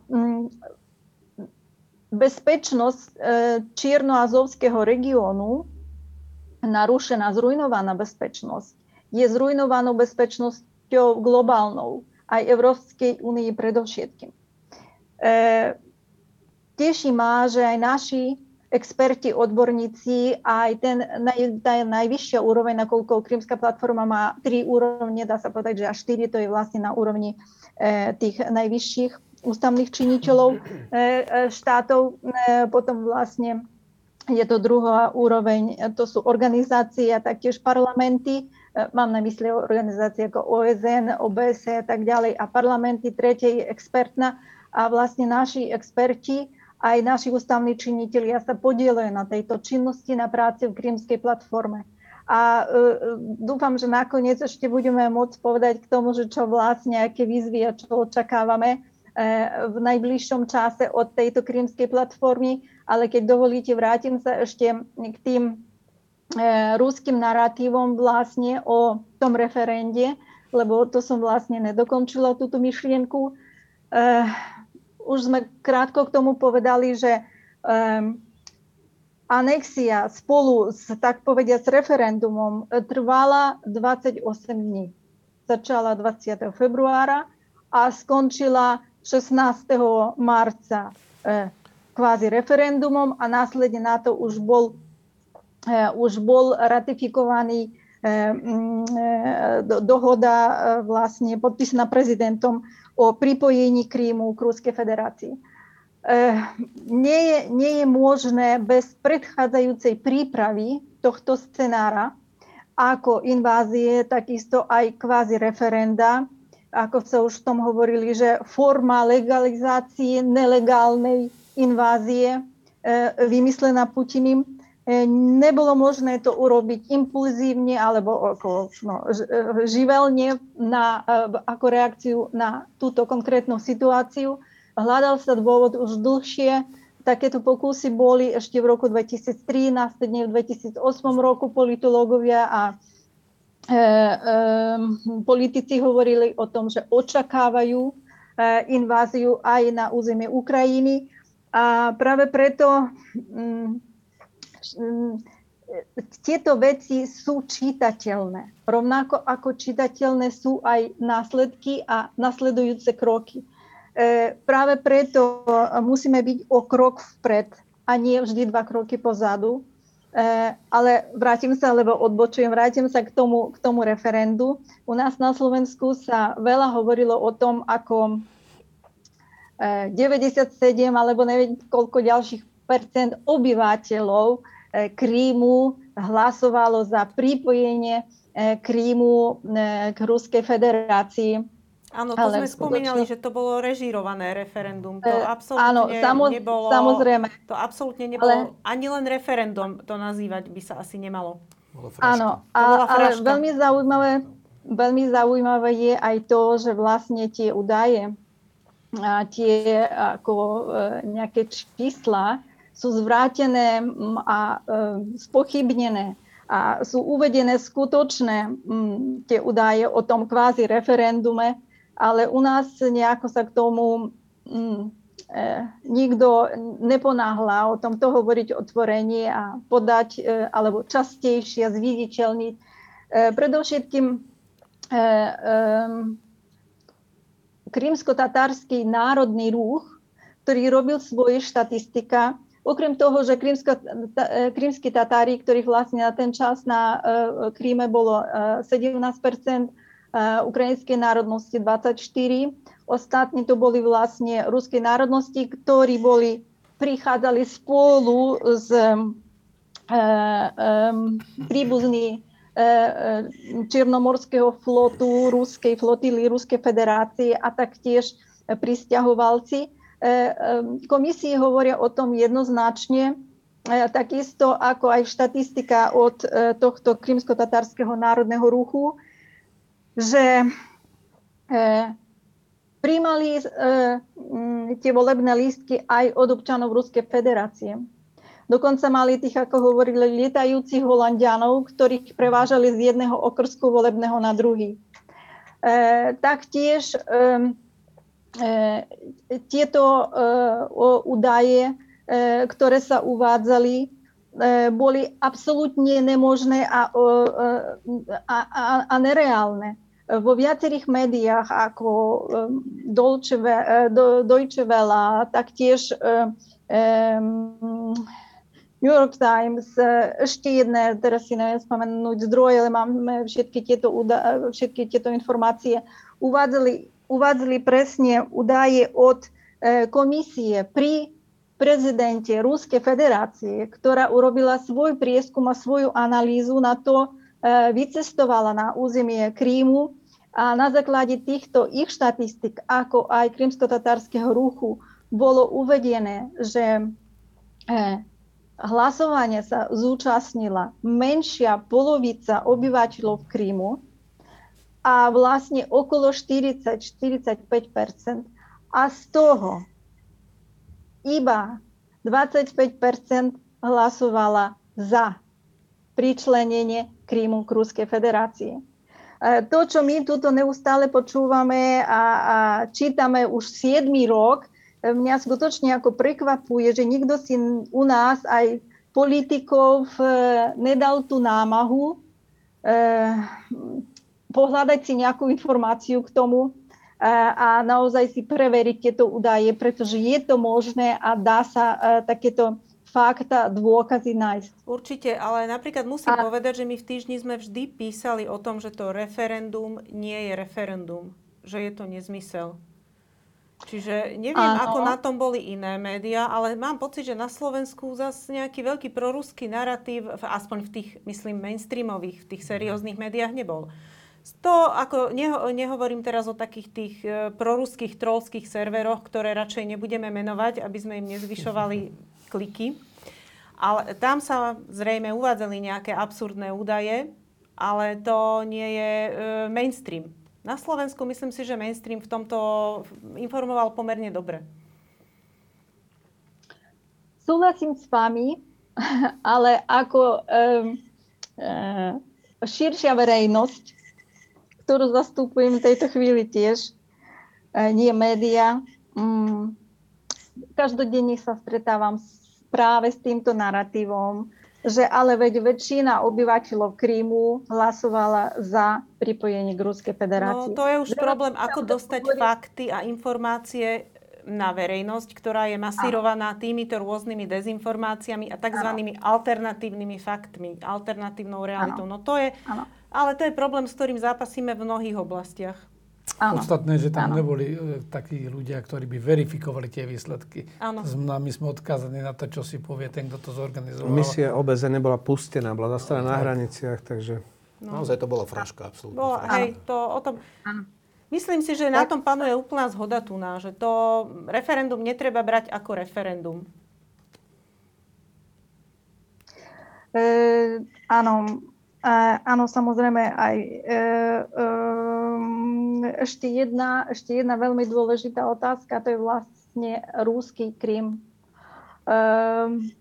bezpečnosť Čiernoazovského regiónu, narušená, zrujnovaná bezpečnosť, je zrujnovanou bezpečnosťou globálnou, aj Európskej únii predovšetkým. Teší ma, že aj naši experti, odborníci, aj tá najvyššia úroveň, nakoľko Krymská platforma má 3 úrovne, dá sa povedať, že až 4, to je vlastne na úrovni tých najvyšších ústavných činiteľov štátov, potom vlastne je to druhá úroveň, to sú organizácie a taktiež parlamenty, mám na mysli organizácie ako OSN, OBSE a tak ďalej, a parlamenty, tretej expertná, a vlastne naši experti, aj naši ústavní činitelia sa podielajú na tejto činnosti, na práci v Krymskej platforme. A dúfam, že nakoniec ešte budeme môcť povedať k tomu, že čo vlastne, aké výzvy a čo očakávame v najbližšom čase od tejto Krymskej platformy, ale keď dovolíte, vrátim sa ešte k tým ruským naratívom vlastne o tom referende, lebo to som vlastne nedokončila túto myšlienku. Už sme krátko k tomu povedali, že anexia spolu s, tak povediať, s referendumom trvala 28 dní. Začala 20. februára a skončila 16. marca kvázi referendumom a následne na to už bol ratifikovaný dohoda vlastne podpísaná prezidentom o pripojení Krymu k Ruskej federácii. Nie je možné bez predchádzajúcej prípravy tohto scenára, ako invázie, takisto aj kvázi referenda, ako sa už v tom hovorili, že forma legalizácie nelegálnej invázie vymyslená Putinim, nebolo možné to urobiť impulzívne alebo živelne ako reakciu na túto konkrétnu situáciu. Hľadal sa dôvod už dlhšie. Takéto pokusy boli ešte v roku 2003, následne v 2008 roku politológovia a politici hovorili o tom, že očakávajú inváziu aj na územie Ukrajiny. A práve preto... tieto veci sú čitateľné. Rovnako ako čitateľné sú aj následky a nasledujúce kroky. Práve preto musíme byť o krok vpred a nie vždy dva kroky pozadu. Ale vrátim sa k tomu referendu. U nás na Slovensku sa veľa hovorilo o tom, ako 97 alebo neviem koľko ďalších percent obyvateľov Krímu hlasovalo za pripojenie Krímu k Ruskej federácii. Áno, to sme spomínali, že to bolo režírované referendum. To absolútne nebolo. Samozrejme. To absolútne nebolo, ani len referendum to nazývať by sa asi nemalo. Áno, ale veľmi zaujímavé je aj to, že vlastne tie údaje, tie ako nejaké čísla sú zvrátené a spochybnené a sú uvedené skutočné tie údaje o tom kvázi referendume, ale u nás nejako sa k tomu nikto neponáhla o tomto hovoriť otvorene a podať alebo častejšie zviditeľniť. Predovšetkým krymsko-tatársky národný ruch, ktorý robil svoje štatistika. Okrem toho, že krymskí Tatári, ktorých vlastne na ten čas na Kríme bolo 17%, ukrajinskej národnosti 24%, ostatní to boli vlastne ruskej národnosti, ktorí prichádzali spolu s príbuzní Černomorského flotu, ruskej flotily, Ruskej federácie a taktiež prisťahovalci. Komisie hovoria o tom jednoznačne, takisto ako aj štatistika od tohto krymsko-tatárskeho národného ruchu, že prijímali tie volebné lístky aj od občanov Ruskej federácie. Dokonca mali tých, ako hovorili, lietajúcich Holandianov, ktorých prevážali z jedného okrsku volebného na druhý. Taktiež tieto údaje, ktoré sa uvádzali, boli absolútne nemožné a nereálne. Vo viacerých médiách, ako Deutsche Welle, taktiež New York Times, ešte jedné, teraz si neviem spomenúť zdroje, ale máme všetky tieto informácie, uvádzali presne údaje od komisie pri prezidente Ruskej federácie, ktorá urobila svoj prieskum a svoju analýzu, na to vycestovala na územie Krímu a na základe týchto ich štatistik, ako aj krymsko-tatárskeho ruchu, bolo uvedené, že hlasovanie sa zúčastnila menšia polovica obyvateľov Krymu a vlastne okolo 40-45%. A z toho iba 25% hlasovala za pričlenenie Krymu k Ruskej federácii. To, čo my tuto neustále počúvame a čítame už 7. rok, mňa skutočne ako prekvapuje, že nikto si u nás aj politikov nedal tú námahu pohľadať si nejakú informáciu k tomu a naozaj si preveriť tieto údaje, pretože je to možné a dá sa takéto fakta, dôkazy nájsť. Určite, ale napríklad musím povedať, že my v týždni sme vždy písali o tom, že to referendum nie je referendum, že je to nezmysel. Čiže neviem, Ako na tom boli iné médiá, ale mám pocit, že na Slovensku zase nejaký veľký proruský naratív, aspoň v tých, myslím, mainstreamových, v tých serióznych médiách nebol. To, ako nehovorím teraz o takých tých proruských trollských serveroch, ktoré radšej nebudeme menovať, aby sme im nezvyšovali kliky. Ale tam sa zrejme uvádzali nejaké absurdné údaje, ale to nie je mainstream. Na Slovensku myslím si, že mainstream v tomto informoval pomerne dobre. Súhlasím s vami, ale ako širšia verejnosť, ktorú zastupujem v tejto chvíli tiež, nie média, každodenne sa stretávam práve s týmto narratívom, že ale veď väčšina obyvateľov Krymu hlasovala za pripojenie k Ruskej federácii. No to je už problém, ako dostať fakty a informácie na verejnosť, ktorá je masírovaná týmito rôznymi dezinformáciami a tzv. Alternatívnymi faktmi, alternatívnou realitou. No to je, ale to je problém, s ktorým zápasíme v mnohých oblastiach. Podstatné, že tam neboli takí ľudia, ktorí by verifikovali tie výsledky. My sme odkázaní na to, čo si povie ten, kto to zorganizoval. Misia OBZ nebola pustená, bola zastavená na hraniciach, takže... Naozaj to bola fraška, absolútne. Myslím si, že na tom panuje úplná zhoda tu na, že to referendum netreba brať ako referendum. Áno, samozrejme aj... Ešte jedna veľmi dôležitá otázka, to je vlastne ruský Krym.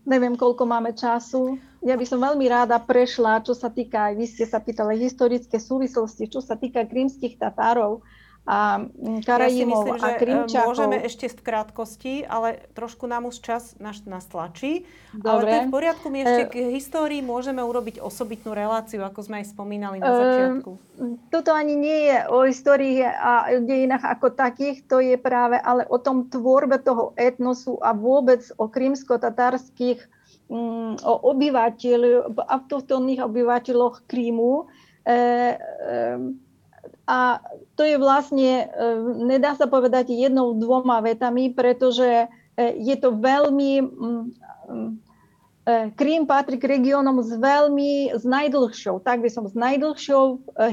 Neviem, koľko máme času. Ja by som veľmi ráda prešla, čo sa týka, vy ste sa pýtali, historické súvislosti, čo sa týka krymských Tatárov a Karajimov a Krymčakov. Môžeme ešte v krátkosti, ale trošku nám už čas nás tlačí. Dobre. Ale to je v poriadku, my ešte k histórii môžeme urobiť osobitnú reláciu, ako sme aj spomínali na začiatku. Toto ani nie je o histórii a dejinách ako takých, to je práve ale o tom tvorbe toho etnosu a vôbec o krymsko-tatárskych o obyvateľoch, autochtónnych obyvateľoch Krymu. A to je vlastne, nedá sa povedať jednou, dvoma vetami, pretože je to veľmi... Krym patrí k regiónom s najdlhšou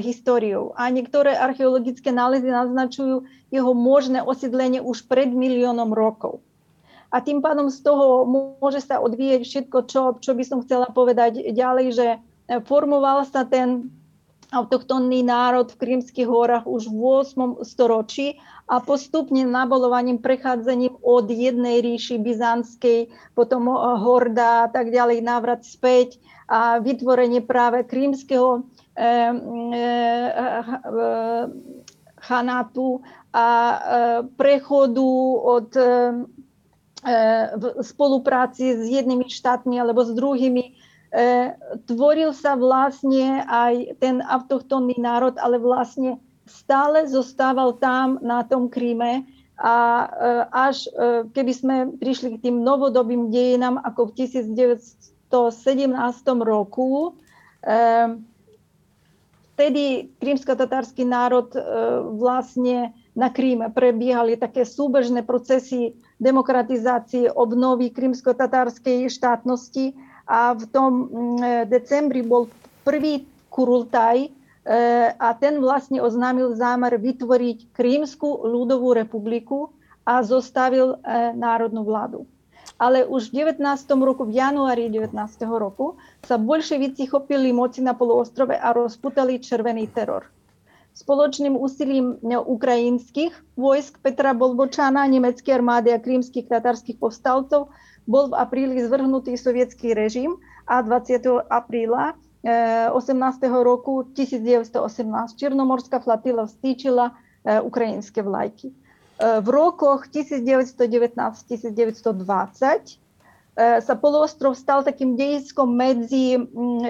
históriou. A niektoré archeologické nálezy naznačujú jeho možné osídlenie už pred miliónom rokov. A tým pádom z toho môže sa odvíjať všetko, čo by som chcela povedať ďalej, že formoval sa ten... autochtónny národ v Krymských horách už v 8. storočí a postupne nabolovaním, prechádzaním od jednej ríši byzantskej, potom horda a tak ďalej, návrat späť a vytvorenie práve krymského chanátu a prechodu od v spolupráci s jednými štátmi alebo s druhými. Tvoril sa vlastne aj ten autochtónny národ, ale vlastne stále zostával tam na tom Kryme a až keby sme prišli k tým novodobým dejinám ako v 1917 roku, vtedy krymsko-tatársky národ vlastne na Kryme prebiehali také súbežné procesy demokratizácie, obnovy krymsko-tatárskej štátnosti. A v tom decembri bol prvý kurultaj a ten vlastne oznámil zámer vytvoriť Krymskú ľudovú republiku a zostavil národnú vládu. Ale už v 19. roku, v januári 19. roku sa bolševici chopili moci na poloostrove a rozputali červený teror. Spoločným úsilím ukrajinských vojsk Petra Bolbočana, nemeckej armády a krymských tatárskych povstalcov bol v apríli zvrhnutý sovietský režim a 20. apríla 18. roku 1918 Černomorská flotila vstýčila ukrajinské vlajky. V rokoch 1919-1920 sa poloostrov stal takým dejiskom medzi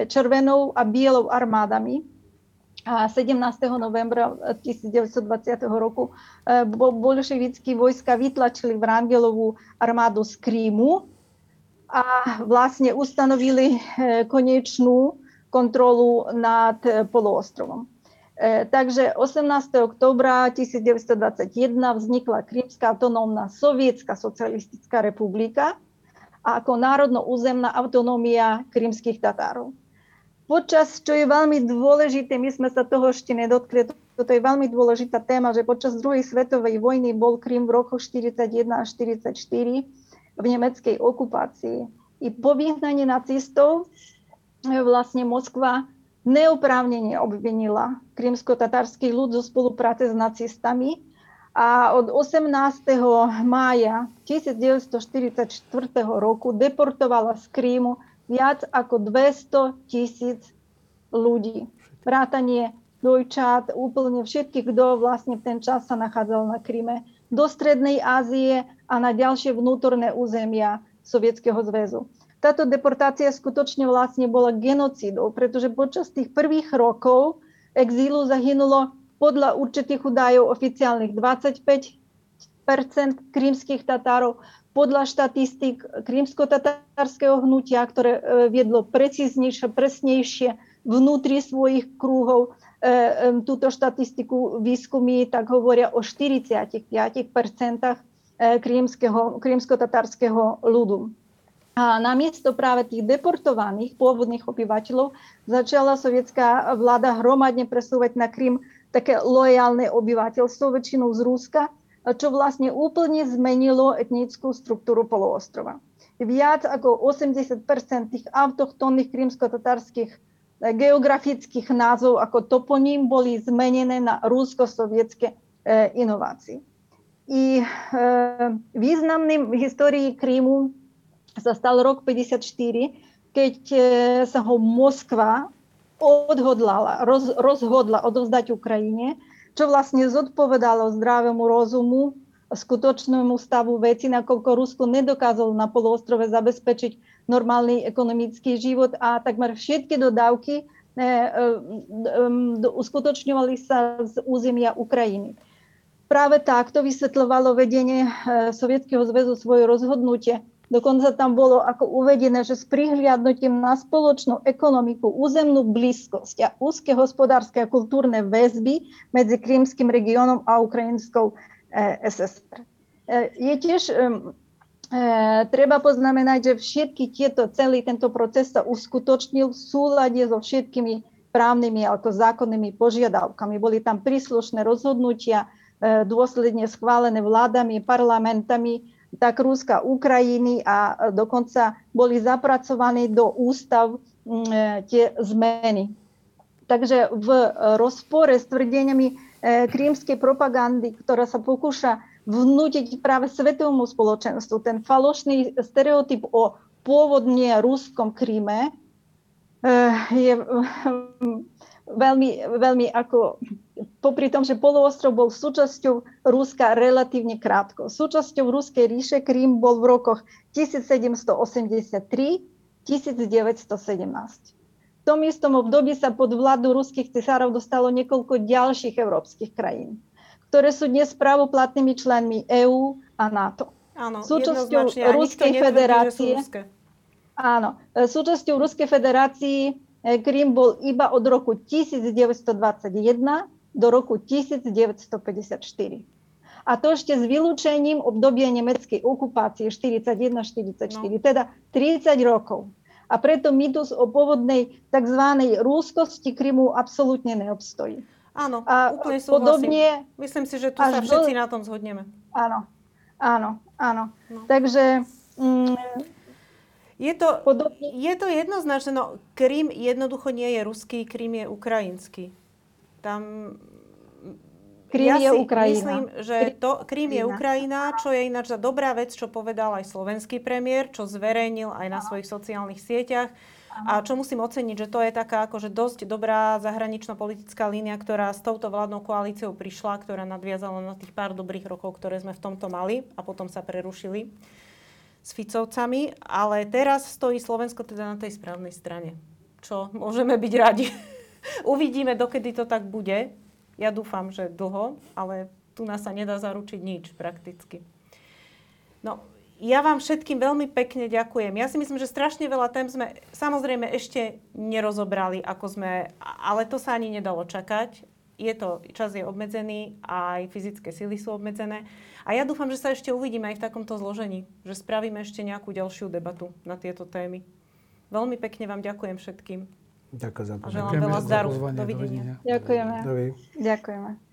Červenou a Bielou armádami. 17. novembra 1920 roku bolševické vojska vytlačili Vrangelovú armádu z Krymu a vlastne ustanovili konečnú kontrolu nad poloostrovom. Takže 18. októbra 1921 vznikla Krymská autonómna sovietská socialistická republika a ako národno-územná autonómia krymských Tatárov. Počas, čo je veľmi dôležité, my sme sa toho ešte nedotkli, toto je veľmi dôležitá téma, že počas druhej svetovej vojny bol Krym v rokoch 1941 a 1944 v nemeckej okupácii. I po vyhnanie nacistov vlastne Moskva neoprávnene obvinila krymsko-tatársky ľud zo spolupráce s nacistami a od 18. mája 1944 roku deportovala z Krymu viac ako 200,000 ľudí. Vrátanie dojčat, úplne všetkých, kto vlastne v ten čas sa nachádzal na Kryme, do Strednej Ázie a na ďalšie vnútorné územia Sovietskeho zväzu. Táto deportácia skutočne vlastne bola genocídou, pretože počas tých prvých rokov exílu zahynulo podľa určitých údajov oficiálnych 25% krymských Tatárov, podľa štatistík krymsko-tatárskeho hnutia, ktoré viedlo presnejšie vnútri svojich krúhov, túto štatistiku výskumy tak hovoria o 45% krymsko-tatárskeho ľudu. A namiesto práve tých deportovaných pôvodných obyvateľov začala sovietská vláda hromadne presúvať na Krym také lojálne obyvateľstvo, väčšinou z Ruska, čo vlastne úplne zmenilo etnickú struktúru poloostrova. Viac ako 80% tých autochtónnych krymsko-tatárskych geografických názov ako toponím boli zmenené na rusko-sovietské inovácie. I významným v histórii Krymu sa stal rok 1954, keď sa ho Moskva rozhodla odovzdať Ukrajine, čo vlastne zodpovedalo zdravému rozumu, skutočnému stavu veci, nakoľko Rusko nedokázalo na poloostrove zabezpečiť normálny ekonomický život a takmer všetky dodávky uskutočňovali sa z územia Ukrajiny. Práve takto vysvetľovalo vedenie Sovietskeho zväzu svoje rozhodnutie. Dokonca tam bolo ako uvedené, že s prihliadnutím na spoločnú ekonomiku, územnú blízkosť a úzke hospodárske a kultúrne väzby medzi krymským regiónom a ukrajinskou SSR. Je tiež treba poznamenať, že všetky celý tento proces sa uskutočnil v súlade so všetkými právnymi alebo zákonnými požiadavkami. Boli tam príslušné rozhodnutia, dôsledne schválené vládami, parlamentami, tak Ruska, Ukrajiny a dokonca boli zapracované do ústav tie zmeny. Takže v rozpore s tvrdeniami krímskej propagandy, ktorá sa pokúša vnútiť práve svetovému spoločenstvu, ten falošný stereotyp o pôvodne ruskom Kryme je veľmi, veľmi ako... Popri tom, že poloostrov bol súčasťou Ruska relatívne krátko. Súčasťou Ruskej ríše Krym bol v rokoch 1783-1917. V tom istom období sa pod vládu ruských cisárov dostalo niekoľko ďalších európskych krajín, ktoré sú dnes právoplatnými členmi EÚ a NATO. Áno, súčasťou Ruskej federácie. Áno, súčasťou Ruskej federácie Krym bol iba od roku 1921 do roku 1954. A to ešte s vylúčením obdobia nemeckej okupácie 1941-1944, teda 30 rokov. A preto mýtus o pôvodnej tzv. Ruskosti Krymu absolútne neobstojí. Áno, a úplne súhlasím. Myslím si, že tu sa všetci na tom zhodneme. Áno, áno, áno. No. Takže... Je to jednoznačné, no Krym jednoducho nie je ruský, Krym je ukrajinský. Krym je Ukrajina, čo je ináč dobrá vec, čo povedal aj slovenský premiér, čo zverejnil aj na svojich sociálnych sieťach, A čo musím oceniť, že to je taká akože dosť dobrá zahranično-politická línia, ktorá s touto vládnou koalíciou prišla, ktorá nadviazala na tých pár dobrých rokov, ktoré sme v tomto mali a potom sa prerušili s Ficovcami. Ale teraz stojí Slovensko teda na tej správnej strane. Čo? Môžeme byť radi. Uvidíme, dokedy to tak bude. Ja dúfam, že dlho, ale tu nás sa nedá zaručiť nič prakticky. No, ja vám všetkým veľmi pekne ďakujem. Ja si myslím, že strašne veľa tém sme samozrejme ešte nerozobrali, ako sme, ale to sa ani nedalo čakať. Čas je obmedzený, aj fyzické sily sú obmedzené. A ja dúfam, že sa ešte uvidíme aj v takomto zložení, že spravíme ešte nejakú ďalšiu debatu na tieto témy. Veľmi pekne vám ďakujem všetkým. Ďakujem za pozornosť. A želám veľa zdaru. Dovidenia. Ďakujeme. Ďakujeme.